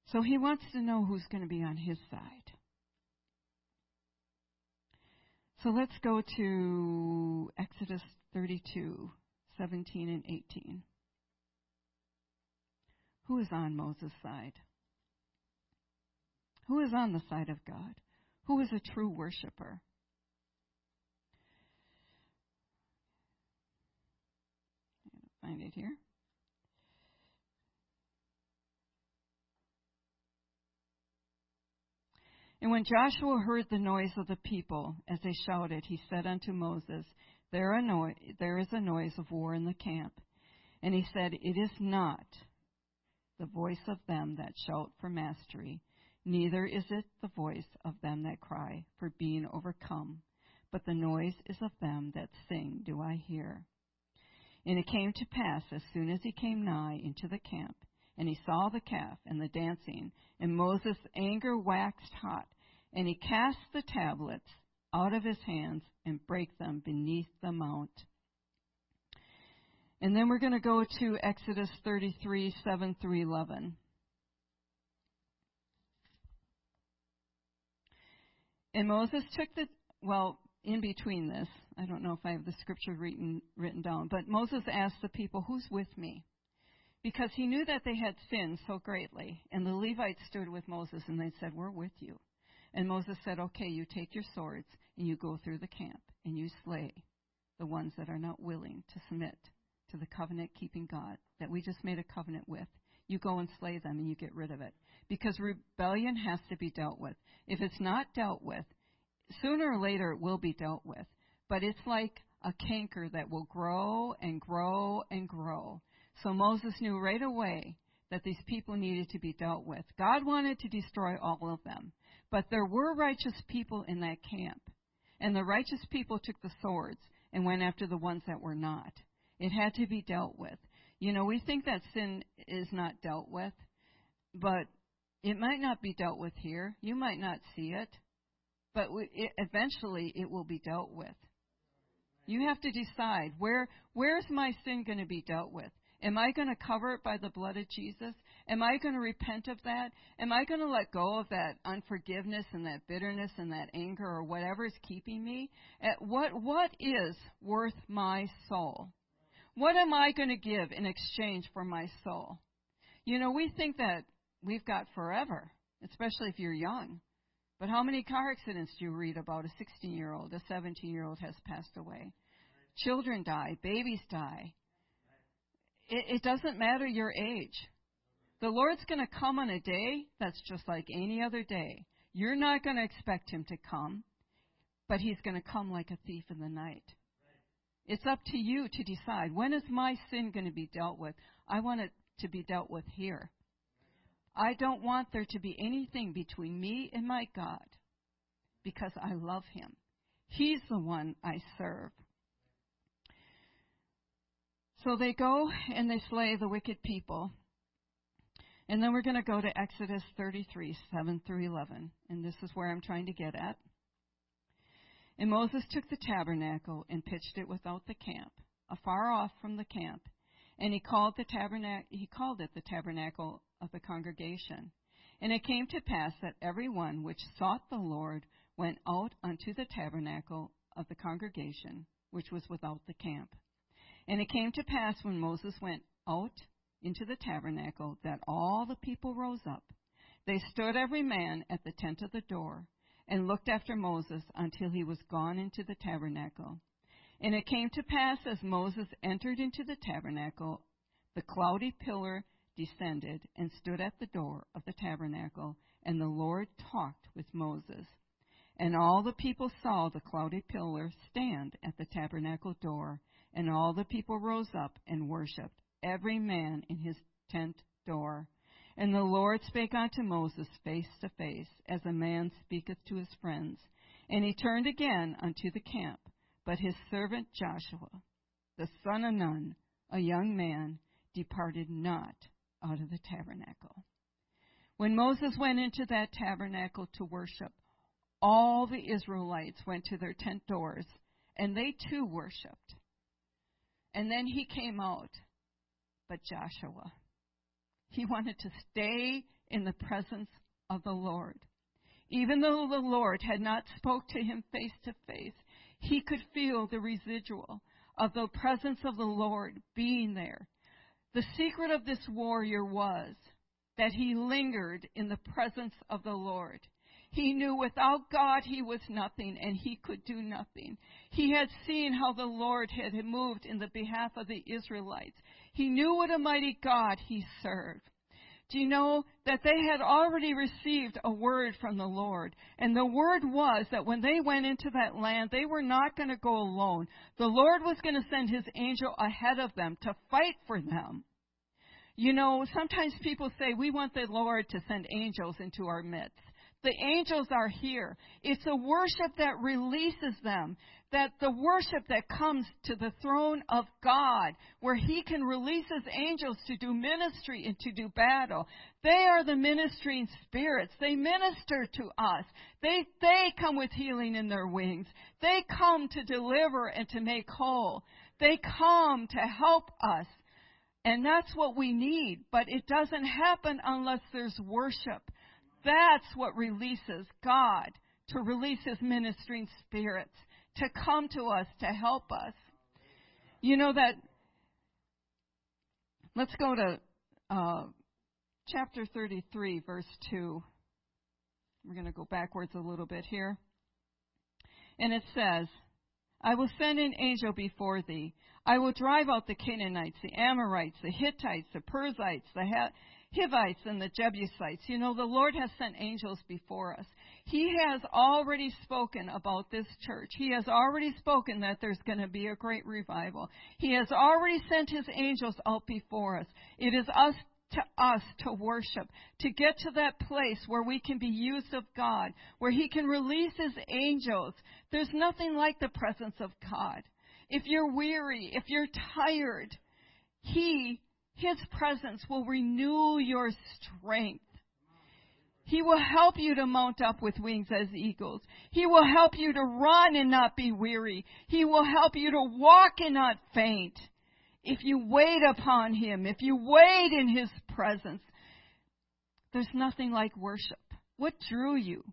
So he wants to know who's going to be on his side. So let's go to Exodus thirty-two, seventeen and eighteen. Who is on Moses' side? Who is on the side of God? Who is a true worshiper? I'll find it here. And when Joshua heard the noise of the people as they shouted, he said unto Moses, there, a no- there is a noise of war in the camp. And he said, it is not the voice of them that shout for mastery, neither is it the voice of them that cry for being overcome, but the noise is of them that sing, do I hear. And it came to pass, as soon as he came nigh into the camp, and he saw the calf and the dancing, and Moses' anger waxed hot, and he cast the tablets out of his hands and brake them beneath the mount. And then we're going to go to Exodus thirty-three, seven through eleven. And Moses took the, well, in between this, I don't know if I have the scripture written, written down, but Moses asked the people, who's with me? Because he knew that they had sinned so greatly. And the Levites stood with Moses and they said, we're with you. And Moses said, okay, you take your swords and you go through the camp and you slay the ones that are not willing to submit to the covenant-keeping God that we just made a covenant with. You go and slay them and you get rid of it. Because rebellion has to be dealt with. If it's not dealt with, sooner or later it will be dealt with. But it's like a canker that will grow and grow and grow. So Moses knew right away that these people needed to be dealt with. God wanted to destroy all of them. But there were righteous people in that camp. And the righteous people took the swords and went after the ones that were not. It had to be dealt with. You know, we think that sin is not dealt with, but it might not be dealt with here. You might not see it, but it, eventually it will be dealt with. You have to decide, where where's my sin going to be dealt with? Am I going to cover it by the blood of Jesus? Am I going to repent of that? Am I going to let go of that unforgiveness and that bitterness and that anger or whatever is keeping me? At what what is worth my soul? What am I going to give in exchange for my soul? You know, we think that we've got forever, especially if you're young. But how many car accidents do you read about? A sixteen-year-old, a seventeen-year-old has passed away. Children die. Babies die. It, it doesn't matter your age. The Lord's going to come on a day that's just like any other day. You're not going to expect him to come, but he's going to come like a thief in the night. It's up to you to decide, when is my sin going to be dealt with? I want it to be dealt with here. I don't want there to be anything between me and my God. because I love him. He's the one I serve. So they go and they slay the wicked people. And then we're going to go to Exodus thirty-three, seven through eleven. And this is where I'm trying to get at. And Moses took the tabernacle and pitched it without the camp, afar off from the camp. And he called, the tabernac- he called it the tabernacle of the congregation. And it came to pass that every one which sought the Lord went out unto the tabernacle of the congregation, which was without the camp. And it came to pass when Moses went out into the tabernacle that all the people rose up. They stood every man at the tent of the door and looked after Moses until he was gone into the tabernacle. And it came to pass as Moses entered into the tabernacle, the cloudy pillar descended and stood at the door of the tabernacle, and the Lord talked with Moses. And all the people saw the cloudy pillar stand at the tabernacle door, and all the people rose up and worshipped, every man in his tent door. And the Lord spake unto Moses face to face, as a man speaketh to his friends. And he turned again unto the camp. But his servant Joshua, the son of Nun, a young man, departed not out of the tabernacle. When Moses went into that tabernacle to worship, all the Israelites went to their tent doors, and they too worshipped. And then he came out, but Joshua, he wanted to stay in the presence of the Lord. Even though the Lord had not spoke to him face to face, he could feel the residual of the presence of the Lord being there. The secret of this warrior was that he lingered in the presence of the Lord. He knew without God he was nothing and he could do nothing. He had seen how the Lord had moved in the behalf of the Israelites. He knew what a mighty God he served. Do you know that they had already received a word from the Lord? And the word was that when they went into that land, they were not going to go alone. The Lord was going to send his angel ahead of them to fight for them. You know, sometimes people say, we want the Lord to send angels into our midst. The angels are here. It's a worship that releases them, that the worship that comes to the throne of God, where he can release his angels to do ministry and to do battle. They are the ministering spirits. They minister to us. They, they come with healing in their wings. They come to deliver and to make whole. They come to help us. And that's what we need. But it doesn't happen unless there's worship. That's what releases God to release his ministering spirits, to come to us, to help us. You know that, let's go to uh, chapter thirty-three, verse two. We're going to go backwards a little bit here. And it says, I will send an angel before thee. I will drive out the Canaanites, the Amorites, the Hittites, the Perizzites, the Ha- Hivites and the Jebusites. You know, the Lord has sent angels before us. He has already spoken about this church. He has already spoken that there's going to be a great revival. He has already sent his angels out before us. It is us to us to worship, to get to that place where we can be used of God, where he can release his angels. There's nothing like the presence of God. If you're weary, if you're tired, he His presence will renew your strength. He will help you to mount up with wings as eagles. He will help you to run and not be weary. He will help you to walk and not faint. If you wait upon him, if you wait in his presence, there's nothing like worship. What drew you?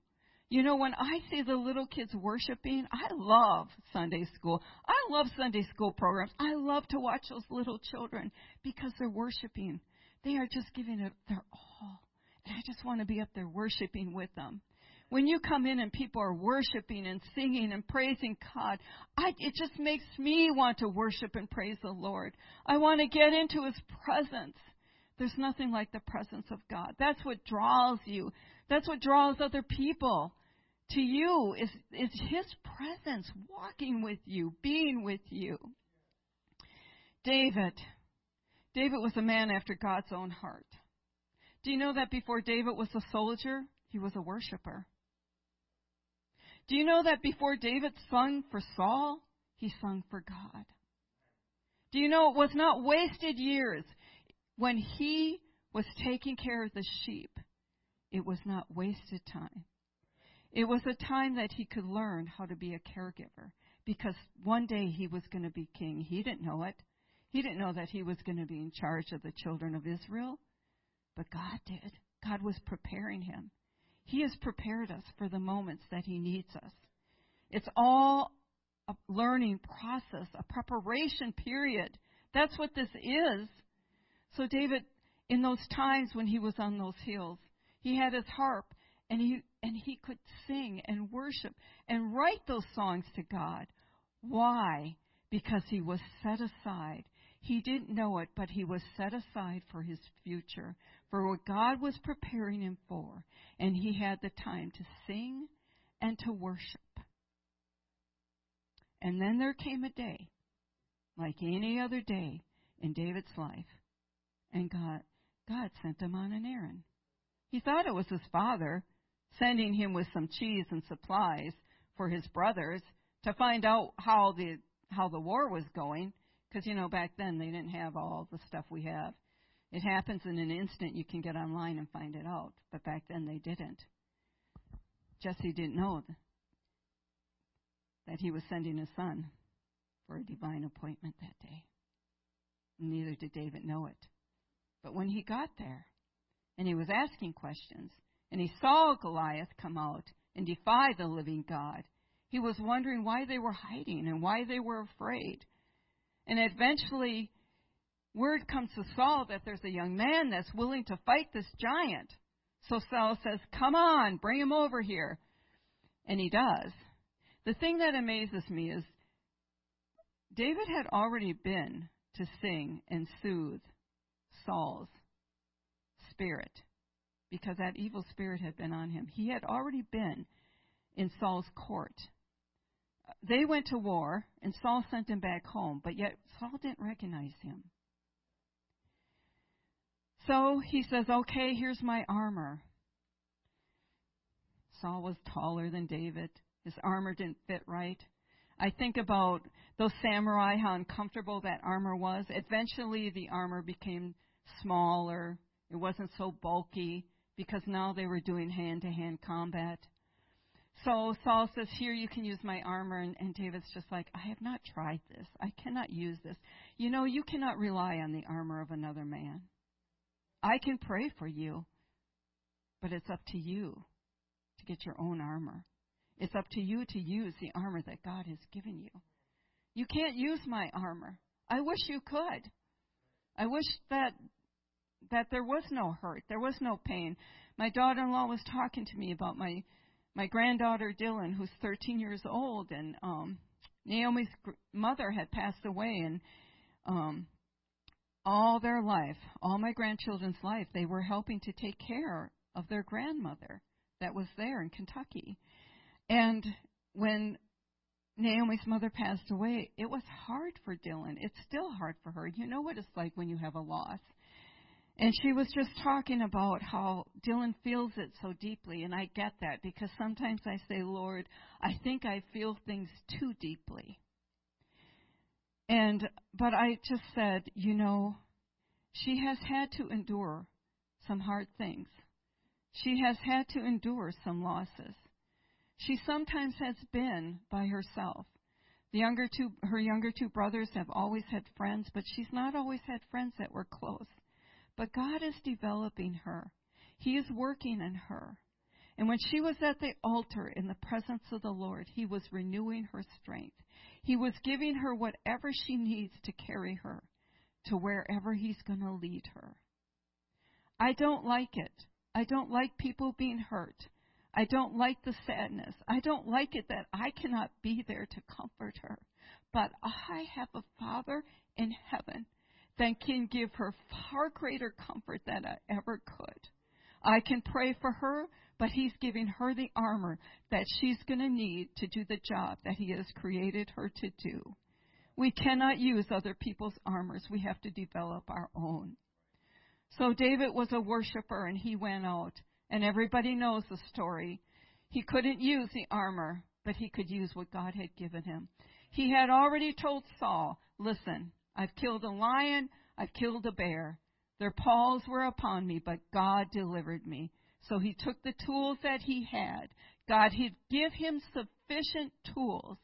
You know, when I see the little kids worshiping, I love Sunday school. I love Sunday school programs. I love to watch those little children because they're worshiping. They are just giving it their all. And I just want to be up there worshiping with them. When you come in and people are worshiping and singing and praising God, I, it just makes me want to worship and praise the Lord. I want to get into his presence. There's nothing like the presence of God. That's what draws you. That's what draws other people to you, is, is his presence walking with you, being with you. David. David was a man after God's own heart. Do you know that before David was a soldier, he was a worshiper? Do you know that before David sung for Saul, he sung for God? Do you know it was not wasted years when he was taking care of the sheep? It was not wasted time. It was a time that he could learn how to be a caregiver, because one day he was going to be king. He didn't know it. He didn't know that he was going to be in charge of the children of Israel, but God did. God was preparing him. He has prepared us for the moments that he needs us. It's all a learning process, a preparation period. That's what this is. So David, in those times when he was on those hills, he had his harp, and he and he could sing and worship and write those songs to God. Why? Because he was set aside. He didn't know it, but he was set aside for his future, for what God was preparing him for. And he had the time to sing and to worship. And then there came a day, like any other day in David's life, and God, God sent him on an errand. He thought it was his father sending him with some cheese and supplies for his brothers to find out how the how the war was going. Because, you know, back then they didn't have all the stuff we have. It happens in an instant. You can get online and find it out. But back then they didn't. Jesse didn't know that he was sending his son for a divine appointment that day. Neither did David know it. But when he got there and he was asking questions and he saw Goliath come out and defy the living God, he was wondering why they were hiding and why they were afraid. And eventually, word comes to Saul that there's a young man that's willing to fight this giant. So Saul says, come on, bring him over here. And he does. The thing that amazes me is David had already been to sing and soothe Saul's spirit, because that evil spirit had been on him. He had already been in Saul's court. They went to war, and Saul sent him back home, but yet Saul didn't recognize him. So he says, okay, here's my armor. Saul was taller than David. His armor didn't fit right. I think about those samurai, how uncomfortable that armor was. Eventually, the armor became smaller. It wasn't so bulky, because now they were doing hand-to-hand combat. So Saul says, here, you can use my armor. And, and David's just like, I have not tried this. I cannot use this. You know, you cannot rely on the armor of another man. I can pray for you, but it's up to you to get your own armor. It's up to you to use the armor that God has given you. You can't use my armor. I wish you could. I wish that that there was no hurt. There was no pain. My daughter-in-law was talking to me about my My granddaughter, Dylan, who's thirteen years old, and um, Naomi's gr- mother had passed away, and um, all their life, all my grandchildren's life, they were helping to take care of their grandmother that was there in Kentucky. And when Naomi's mother passed away, it was hard for Dylan. It's still hard for her. You know what it's like when you have a loss. And she was just talking about how Dylan feels it so deeply, and I get that, because sometimes I say, Lord, I think I feel things too deeply. And but I just said, you know, she has had to endure some hard things. She has had to endure some losses. She sometimes has been by herself. The younger two, her younger two brothers have always had friends, but she's not always had friends that were close. But God is developing her. He is working in her. And when she was at the altar in the presence of the Lord, he was renewing her strength. He was giving her whatever she needs to carry her to wherever he's going to lead her. I don't like it. I don't like people being hurt. I don't like the sadness. I don't like it that I cannot be there to comfort her. But I have a Father in heaven that can give her far greater comfort than I ever could. I can pray for her, but he's giving her the armor that she's going to need to do the job that he has created her to do. We cannot use other people's armors. We have to develop our own. So David was a worshiper, and he went out, and everybody knows the story. He couldn't use the armor but he could use what God had given him. He had already told Saul, listen, I've killed a lion, I've killed a bear. Their paws were upon me, but God delivered me. So he took the tools that he had. God had give him sufficient tools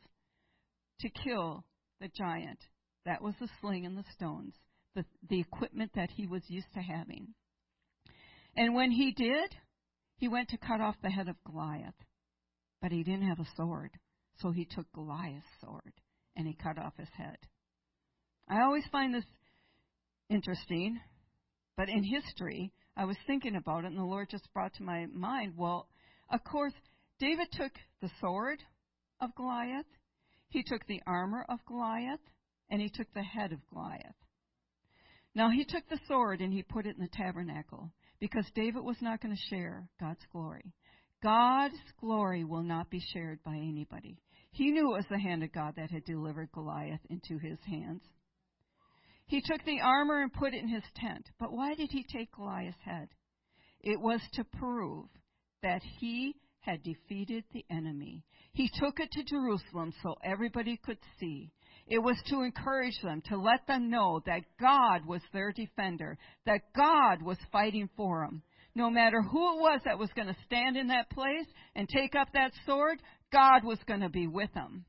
to kill the giant. That was the sling and the stones, the, the equipment that he was used to having. And when he did, he went to cut off the head of Goliath. But he didn't have a sword, so he took Goliath's sword and he cut off his head. I always find this interesting, but in history, I was thinking about it, and the Lord just brought to my mind, well, of course, David took the sword of Goliath, he took the armor of Goliath, and he took the head of Goliath. Now, he took the sword and he put it in the tabernacle because David was not going to share God's glory. God's glory will not be shared by anybody. He knew it was the hand of God that had delivered Goliath into his hands. He took the armor and put it in his tent. But why did he take Goliath's head? It was to prove that he had defeated the enemy. He took it to Jerusalem so everybody could see. It was to encourage them, to let them know that God was their defender, that God was fighting for them. No matter who it was that was going to stand in that place and take up that sword, God was going to be with them.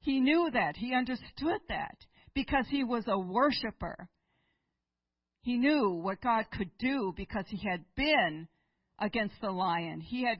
He knew that. He understood that because he was a worshiper. He knew what God could do because he had been against the lion. He had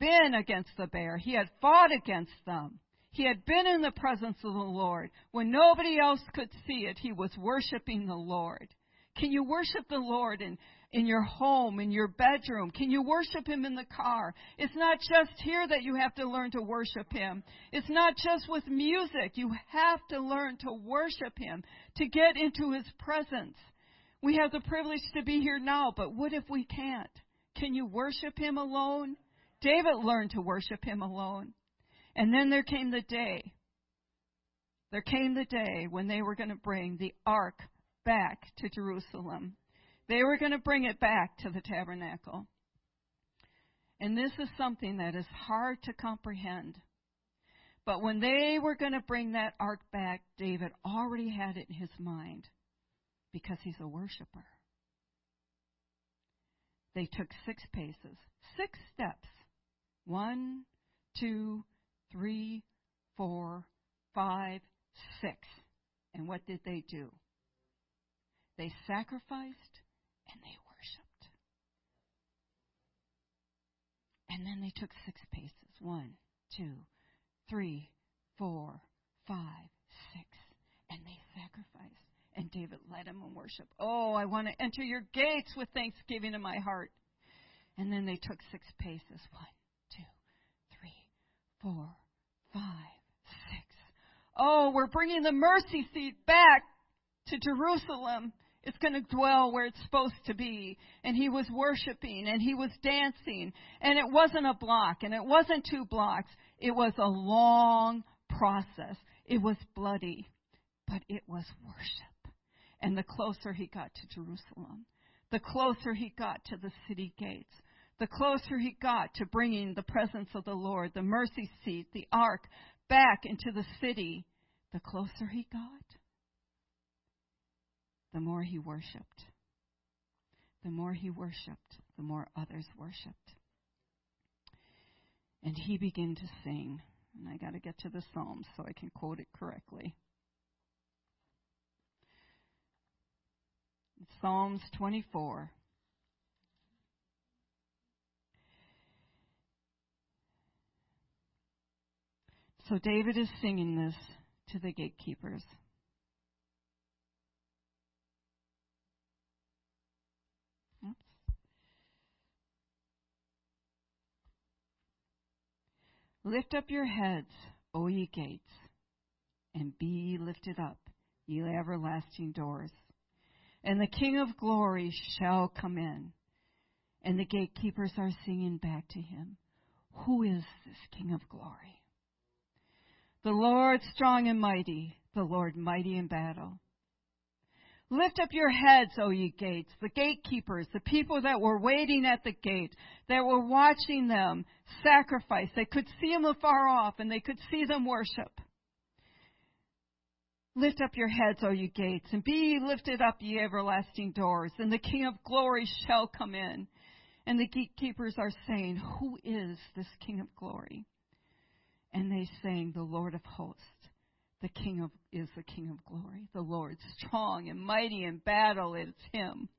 been against the bear. He had fought against them. He had been in the presence of the Lord. When nobody else could see it, he was worshiping the Lord. Can you worship the Lord in, in your home, in your bedroom? Can you worship him in the car? It's not just here that you have to learn to worship him. It's not just with music. You have to learn to worship him, to get into his presence. We have the privilege to be here now, but what if we can't? Can you worship him alone? David learned to worship him alone. And then there came the day, there came the day when they were going to bring the ark back to Jerusalem. They were going to bring it back to the tabernacle. And this is something that is hard to comprehend. But when they were going to bring that ark back, David already had it in his mind because he's a worshiper. They took six paces, six steps, one, two, Three, four, five, six. And what did they do? They sacrificed and they worshipped. And then they took six paces. One, two, three, four, five, six. And they sacrificed. And David led them in worship. Oh, I want to enter your gates with thanksgiving in my heart. And then they took six paces. One, two, three, four, Five, six. Oh, we're bringing the mercy seat back to Jerusalem. It's going to dwell where it's supposed to be. And he was worshiping and he was dancing. And it wasn't a block and it wasn't two blocks. It was a long process. It was bloody, but it was worship. And the closer he got to Jerusalem, the closer he got to the city gates, the closer he got to bringing the presence of the Lord, the mercy seat, the ark, back into the city, the closer he got, the more he worshipped. The more he worshipped, the more others worshipped. And he began to sing. And I got to get to the Psalms so I can quote it correctly. Psalms twenty-four. So David is singing this to the gatekeepers. Oops. Lift up your heads, O ye gates, and be lifted up, ye everlasting doors. And the King of glory shall come in. And the gatekeepers are singing back to him. Who is this King of glory? The Lord strong and mighty, the Lord mighty in battle. Lift up your heads, O ye gates, the gatekeepers, the people that were waiting at the gate, that were watching them sacrifice. They could see them afar off, and they could see them worship. Lift up your heads, O ye gates, and be ye lifted up, ye everlasting doors, and the King of glory shall come in. And the gatekeepers are saying, who is this King of glory? And they sang, the Lord of hosts. The King of is the King of glory. The Lord strong and mighty in battle, it's him.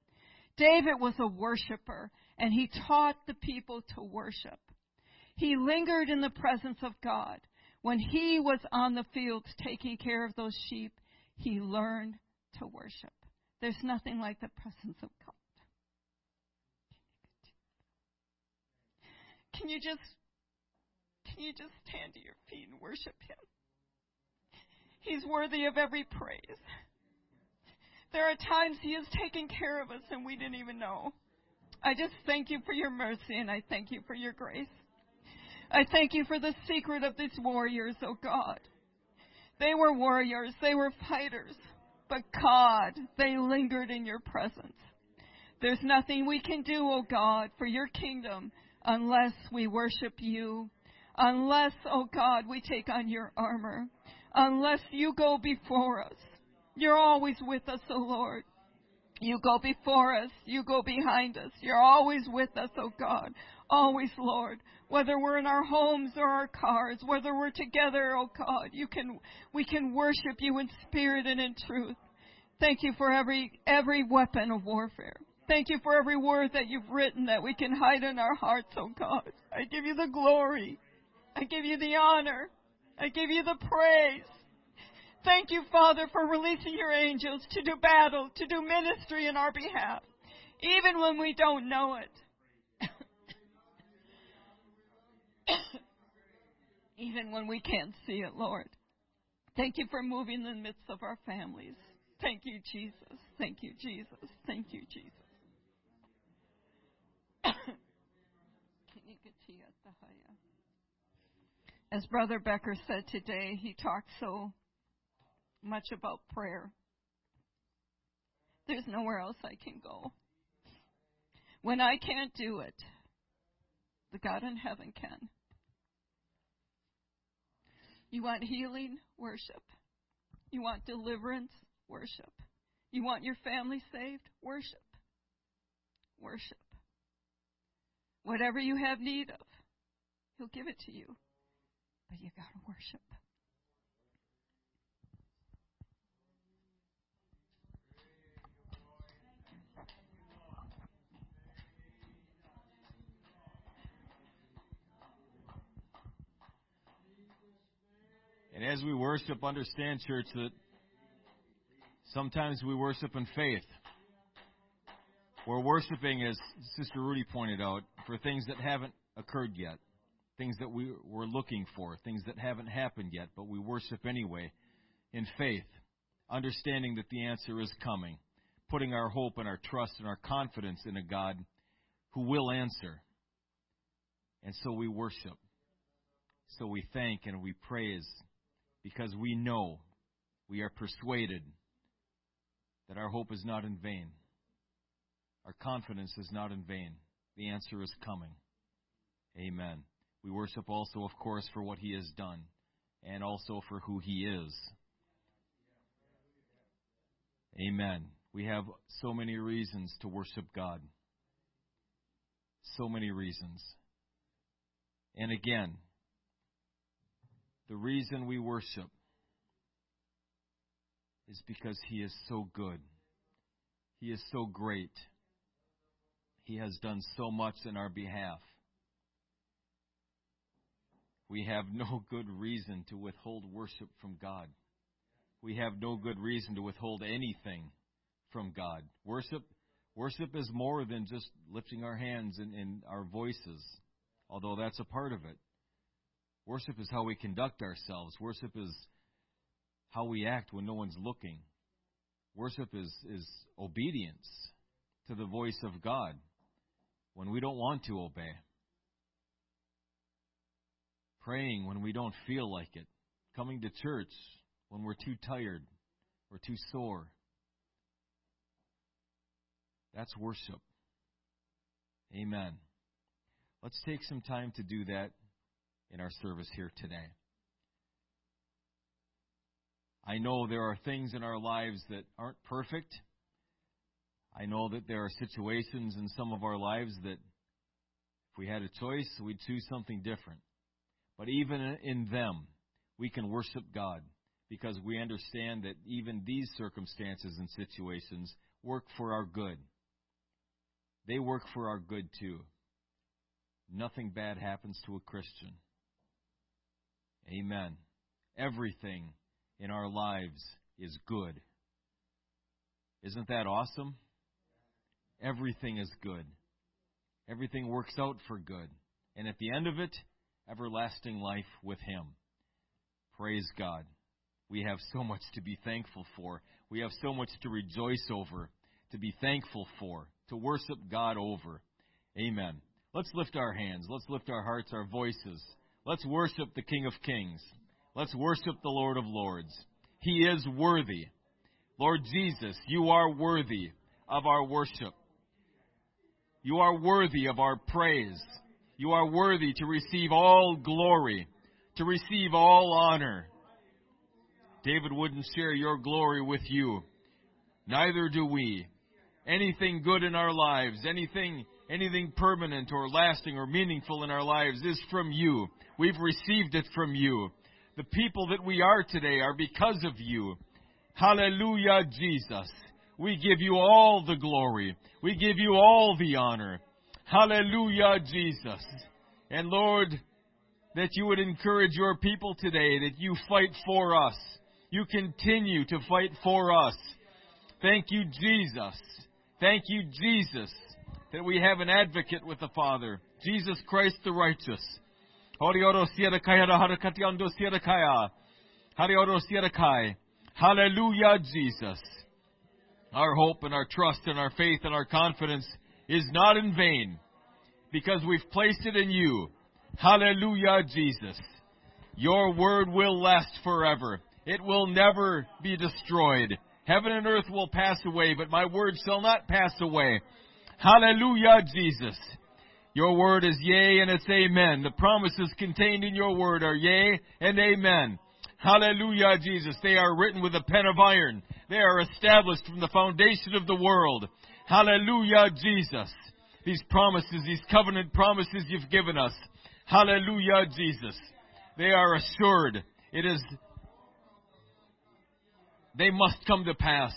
David was a worshiper, and he taught the people to worship. He lingered in the presence of God. When he was on the fields taking care of those sheep, he learned to worship. There's nothing like the presence of God. Can you just, can you just stand to your feet and worship him? He's worthy of every praise. There are times he has taken care of us and we didn't even know. I just thank you for your mercy, and I thank you for your grace. I thank you for the secret of these warriors, oh God. They were warriors, they were fighters, but God, they lingered in your presence. There's nothing we can do, oh God, for your kingdom unless we worship you, unless, oh God, we take on your armor. Unless you go before us. You're always with us, O Lord. You go before us. You go behind us. You're always with us, O God. Always, Lord. Whether we're in our homes or our cars, whether we're together, O God, you can, we can worship you in spirit and in truth. Thank you for every, every weapon of warfare. Thank you for every word that you've written that we can hide in our hearts, O God. I give you the glory. I give you the honor. I give you the praise. Thank you, Father, for releasing your angels to do battle, to do ministry in our behalf, even when we don't know it. Even when we can't see it, Lord. Thank you for moving in the midst of our families. Thank you, Jesus. Thank you, Jesus. Thank you, Jesus. As Brother Becker said today, he talked so much about prayer. There's nowhere else I can go. When I can't do it, the God in heaven can. You want healing? Worship. You want deliverance? Worship. You want your family saved? Worship. Worship. Whatever you have need of, he'll give it to you. But you got to worship. And as we worship, understand, church, that sometimes we worship in faith. We're worshiping, as Sister Rudy pointed out, for things that haven't occurred yet. Things that we were looking for, things that haven't happened yet, but we worship anyway in faith, understanding that the answer is coming, putting our hope and our trust and our confidence in a God who will answer. And so we worship. So we thank and we praise because we know, we are persuaded that our hope is not in vain. Our confidence is not in vain. The answer is coming. Amen. We worship also, of course, for what he has done and also for who he is. Amen. We have so many reasons to worship God. So many reasons. And again, the reason we worship is because he is so good. He is so great. He has done so much in our behalf. We have no good reason to withhold worship from God. We have no good reason to withhold anything from God. Worship, worship is more than just lifting our hands and, and our voices, although that's a part of it. Worship is how we conduct ourselves. Worship is how we act when no one's looking. Worship is, is obedience to the voice of God when we don't want to obey. Praying when we don't feel like it. Coming to church when we're too tired or too sore. That's worship. Amen. Let's take some time to do that in our service here today. I know there are things in our lives that aren't perfect. I know that there are situations in some of our lives that if we had a choice, we'd choose something different. But even in them, we can worship God because we understand that even these circumstances and situations work for our good. They work for our good too. Nothing bad happens to a Christian. Amen. Everything in our lives is good. Isn't that awesome? Everything is good. Everything works out for good. And at the end of it, everlasting life with Him. Praise God. We have so much to be thankful for. We have so much to rejoice over, to be thankful for, to worship God over. Amen. Let's lift our hands. Let's lift our hearts, our voices. Let's worship the King of Kings. Let's worship the Lord of Lords. He is worthy. Lord Jesus, you are worthy of our worship. You are worthy of our praise. You are worthy to receive all glory, to receive all honor. David wouldn't share your glory with you. Neither do we. Anything good in our lives, anything anything permanent or lasting or meaningful in our lives is from you. We've received it from you. The people that we are today are because of you. Hallelujah, Jesus. We give you all the glory. We give you all the honor. Hallelujah, Jesus. And Lord, that you would encourage your people today, that you fight for us. You continue to fight for us. Thank you, Jesus. Thank you, Jesus, that we have an advocate with the Father, Jesus Christ the righteous. Hallelujah, Jesus. Our hope and our trust and our faith and our confidence is not in vain because we've placed it in you. Hallelujah, Jesus. Your word will last forever. It will never be destroyed. Heaven and earth will pass away, but my word shall not pass away. Hallelujah, Jesus. Your word is yea and it's amen. The promises contained in your word are yea and amen. Hallelujah, Jesus. They are written with a pen of iron. They are established from the foundation of the world. Hallelujah, Jesus. These promises, these covenant promises you've given us. Hallelujah, Jesus. They are assured. It is, they must come to pass.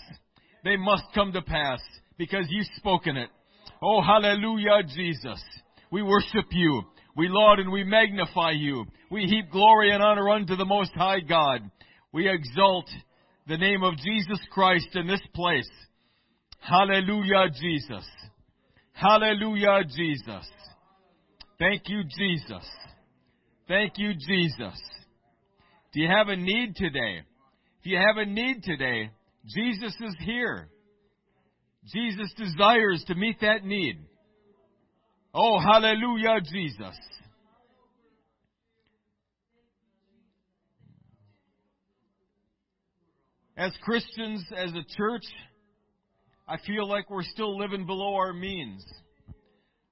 They must come to pass because you've spoken it. Oh, hallelujah, Jesus. We worship you. We laud and we magnify you. We heap glory and honor unto the Most High God. We exalt the name of Jesus Christ in this place. Hallelujah, Jesus. Hallelujah, Jesus. Thank you, Jesus. Thank you, Jesus. Do you have a need today? If you have a need today, Jesus is here. Jesus desires to meet that need. Oh, hallelujah, Jesus. As Christians, as a church, I feel like we're still living below our means.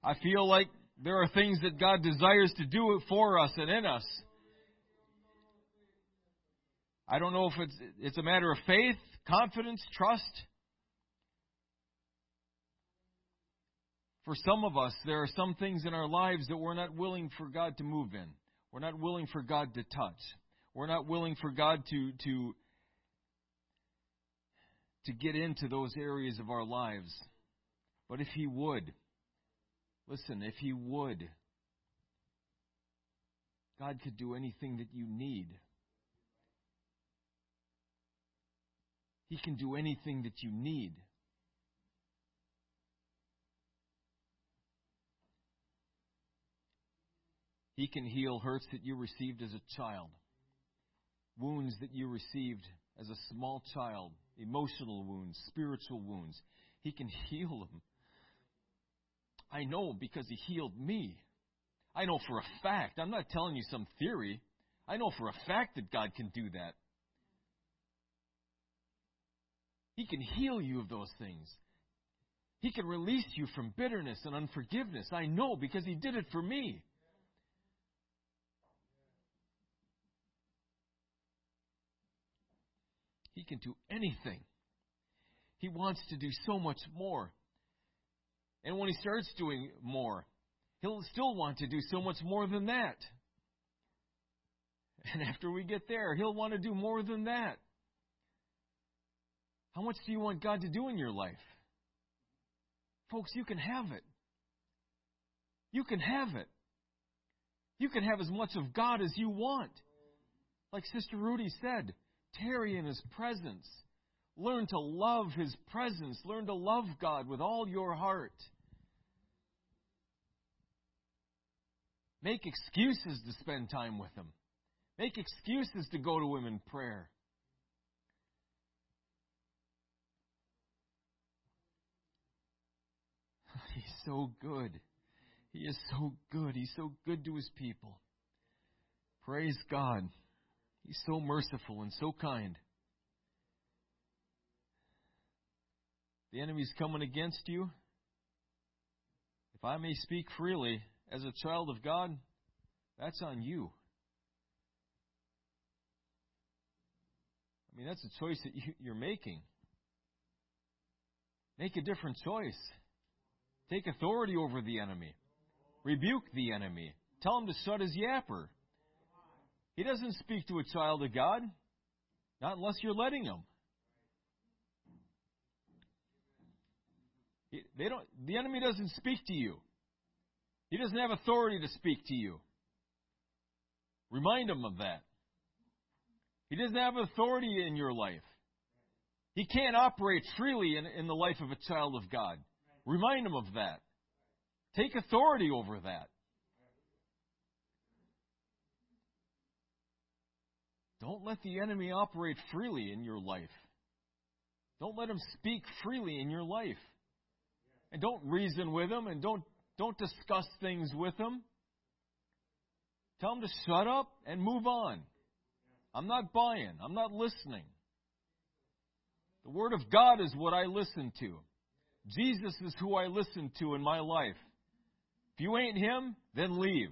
I feel like there are things that God desires to do for us and in us. I don't know if it's, it's a matter of faith, confidence, trust. For some of us, there are some things in our lives that we're not willing for God to move in. We're not willing for God to touch. We're not willing for God to to, to get into those areas of our lives. But if He would, listen, if He would, God could do anything that you need. He can do anything that you need. He can heal hurts that you received as a child, wounds that you received as a small child, emotional wounds, spiritual wounds. He can heal them. I know because He healed me. I know for a fact. I'm not telling you some theory. I know for a fact that God can do that. He can heal you of those things. He can release you from bitterness and unforgiveness. I know, because He did it for me. He can do anything. He wants to do so much more. And when He starts doing more, He'll still want to do so much more than that. And after we get there, He'll want to do more than that. How much do you want God to do in your life? Folks, you can have it. You can have it. You can have as much of God as you want. Like Sister Rudy said, tarry in His presence. Learn to love His presence. Learn to love God with all your heart. Make excuses to spend time with Him. Make excuses to go to Him in prayer. He's so good. He is so good. He's so good to His people. Praise God. He's so merciful and so kind. The enemy's coming against you. If I may speak freely, as a child of God, that's on you. I mean, that's a choice that you're making. Make a different choice. Take authority over the enemy. Rebuke the enemy. Tell him to shut his yapper. He doesn't speak to a child of God, not unless you're letting him. They don't, the enemy doesn't speak to you. He doesn't have authority to speak to you. Remind him of that. He doesn't have authority in your life. He can't operate freely in, in the life of a child of God. Remind him of that. Take authority over that. Don't let the enemy operate freely in your life. Don't let him speak freely in your life. And don't reason with him, and don't, don't discuss things with him. Tell him to shut up and move on. I'm not buying. I'm not listening. The Word of God is what I listen to. Jesus is who I listen to in my life. If you ain't Him, then leave.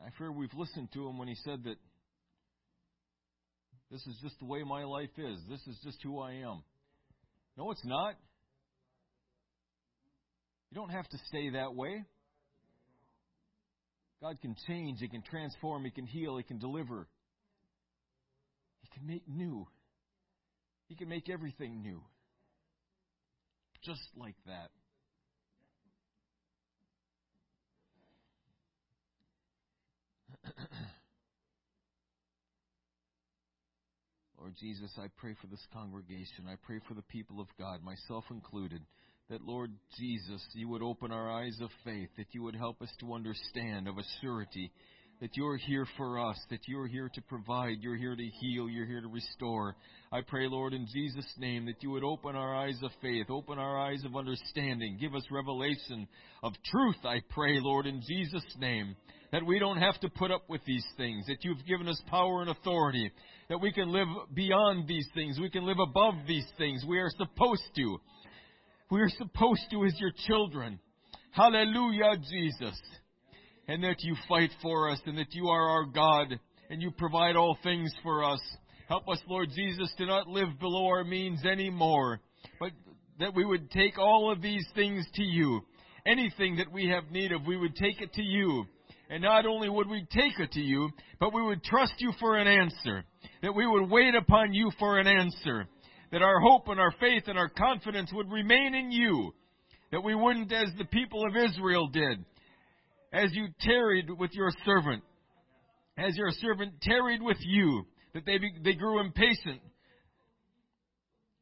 I fear we've listened to Him when He said that this is just the way my life is. This is just who I am. No, it's not. You don't have to stay that way. God can change. He can transform. He can heal. He can deliver. He can make new. He can make everything new. Just like that. Lord Jesus, I pray for this congregation. I pray for the people of God, myself included, that, Lord Jesus, You would open our eyes of faith, that You would help us to understand of a surety that You're here for us, that You're here to provide, You're here to heal, You're here to restore. I pray, Lord, in Jesus' name, that You would open our eyes of faith, open our eyes of understanding, give us revelation of truth, I pray, Lord, in Jesus' name, that we don't have to put up with these things, that You've given us power and authority, that we can live beyond these things, we can live above these things. We are supposed to. We are supposed to as Your children. Hallelujah, Jesus. And that You fight for us, and that You are our God, and You provide all things for us. Help us, Lord Jesus, to not live below our means anymore, but that we would take all of these things to You. Anything that we have need of, we would take it to You. And not only would we take it to You, but we would trust You for an answer, that we would wait upon You for an answer, that our hope and our faith and our confidence would remain in You, that we wouldn't, as the people of Israel did, as You tarried with Your servant, as Your servant tarried with You, that they be, they grew impatient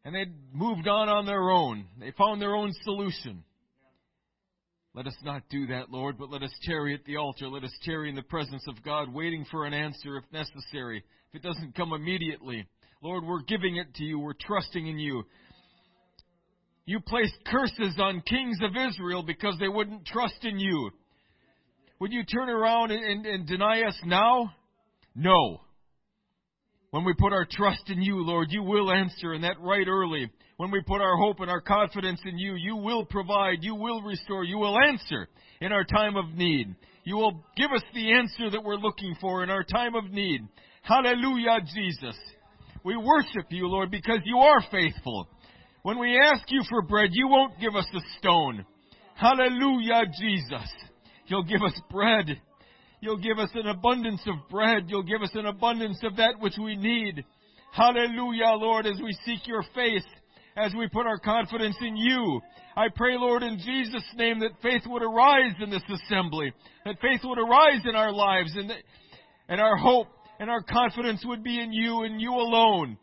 and they moved on on their own. They found their own solution. Let us not do that, Lord, but let us tarry at the altar. Let us tarry in the presence of God, waiting for an answer if necessary, if it doesn't come immediately. Lord, we're giving it to You. We're trusting in You. You placed curses on kings of Israel because they wouldn't trust in You. Would You turn around and, and, and deny us now? No. When we put our trust in you, Lord, you will answer, and that right early. When we put our hope and our confidence in you, you will provide, you will restore, you will answer in our time of need. You will give us the answer that we're looking for in our time of need. Hallelujah, Jesus. We worship you, Lord, because you are faithful. When we ask you for bread, you won't give us a stone. Hallelujah, Jesus. You'll give us bread. You'll give us an abundance of bread. You'll give us an abundance of that which we need. Hallelujah, Lord, as we seek your face, as we put our confidence in you. I pray, Lord, in Jesus' name, that faith would arise in this assembly, that faith would arise in our lives, and that, and our hope and our confidence would be in you and you alone.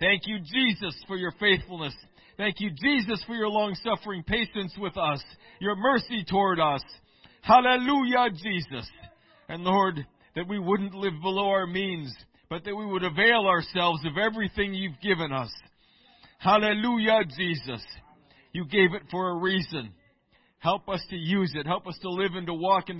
Thank you, Jesus, for your faithfulness. Thank you, Jesus, for your long-suffering patience with us, your mercy toward us. Hallelujah, Jesus. And Lord, that we wouldn't live below our means, but that we would avail ourselves of everything you've given us. Hallelujah, Jesus. You gave it for a reason. Help us to use it. Help us to live and to walk in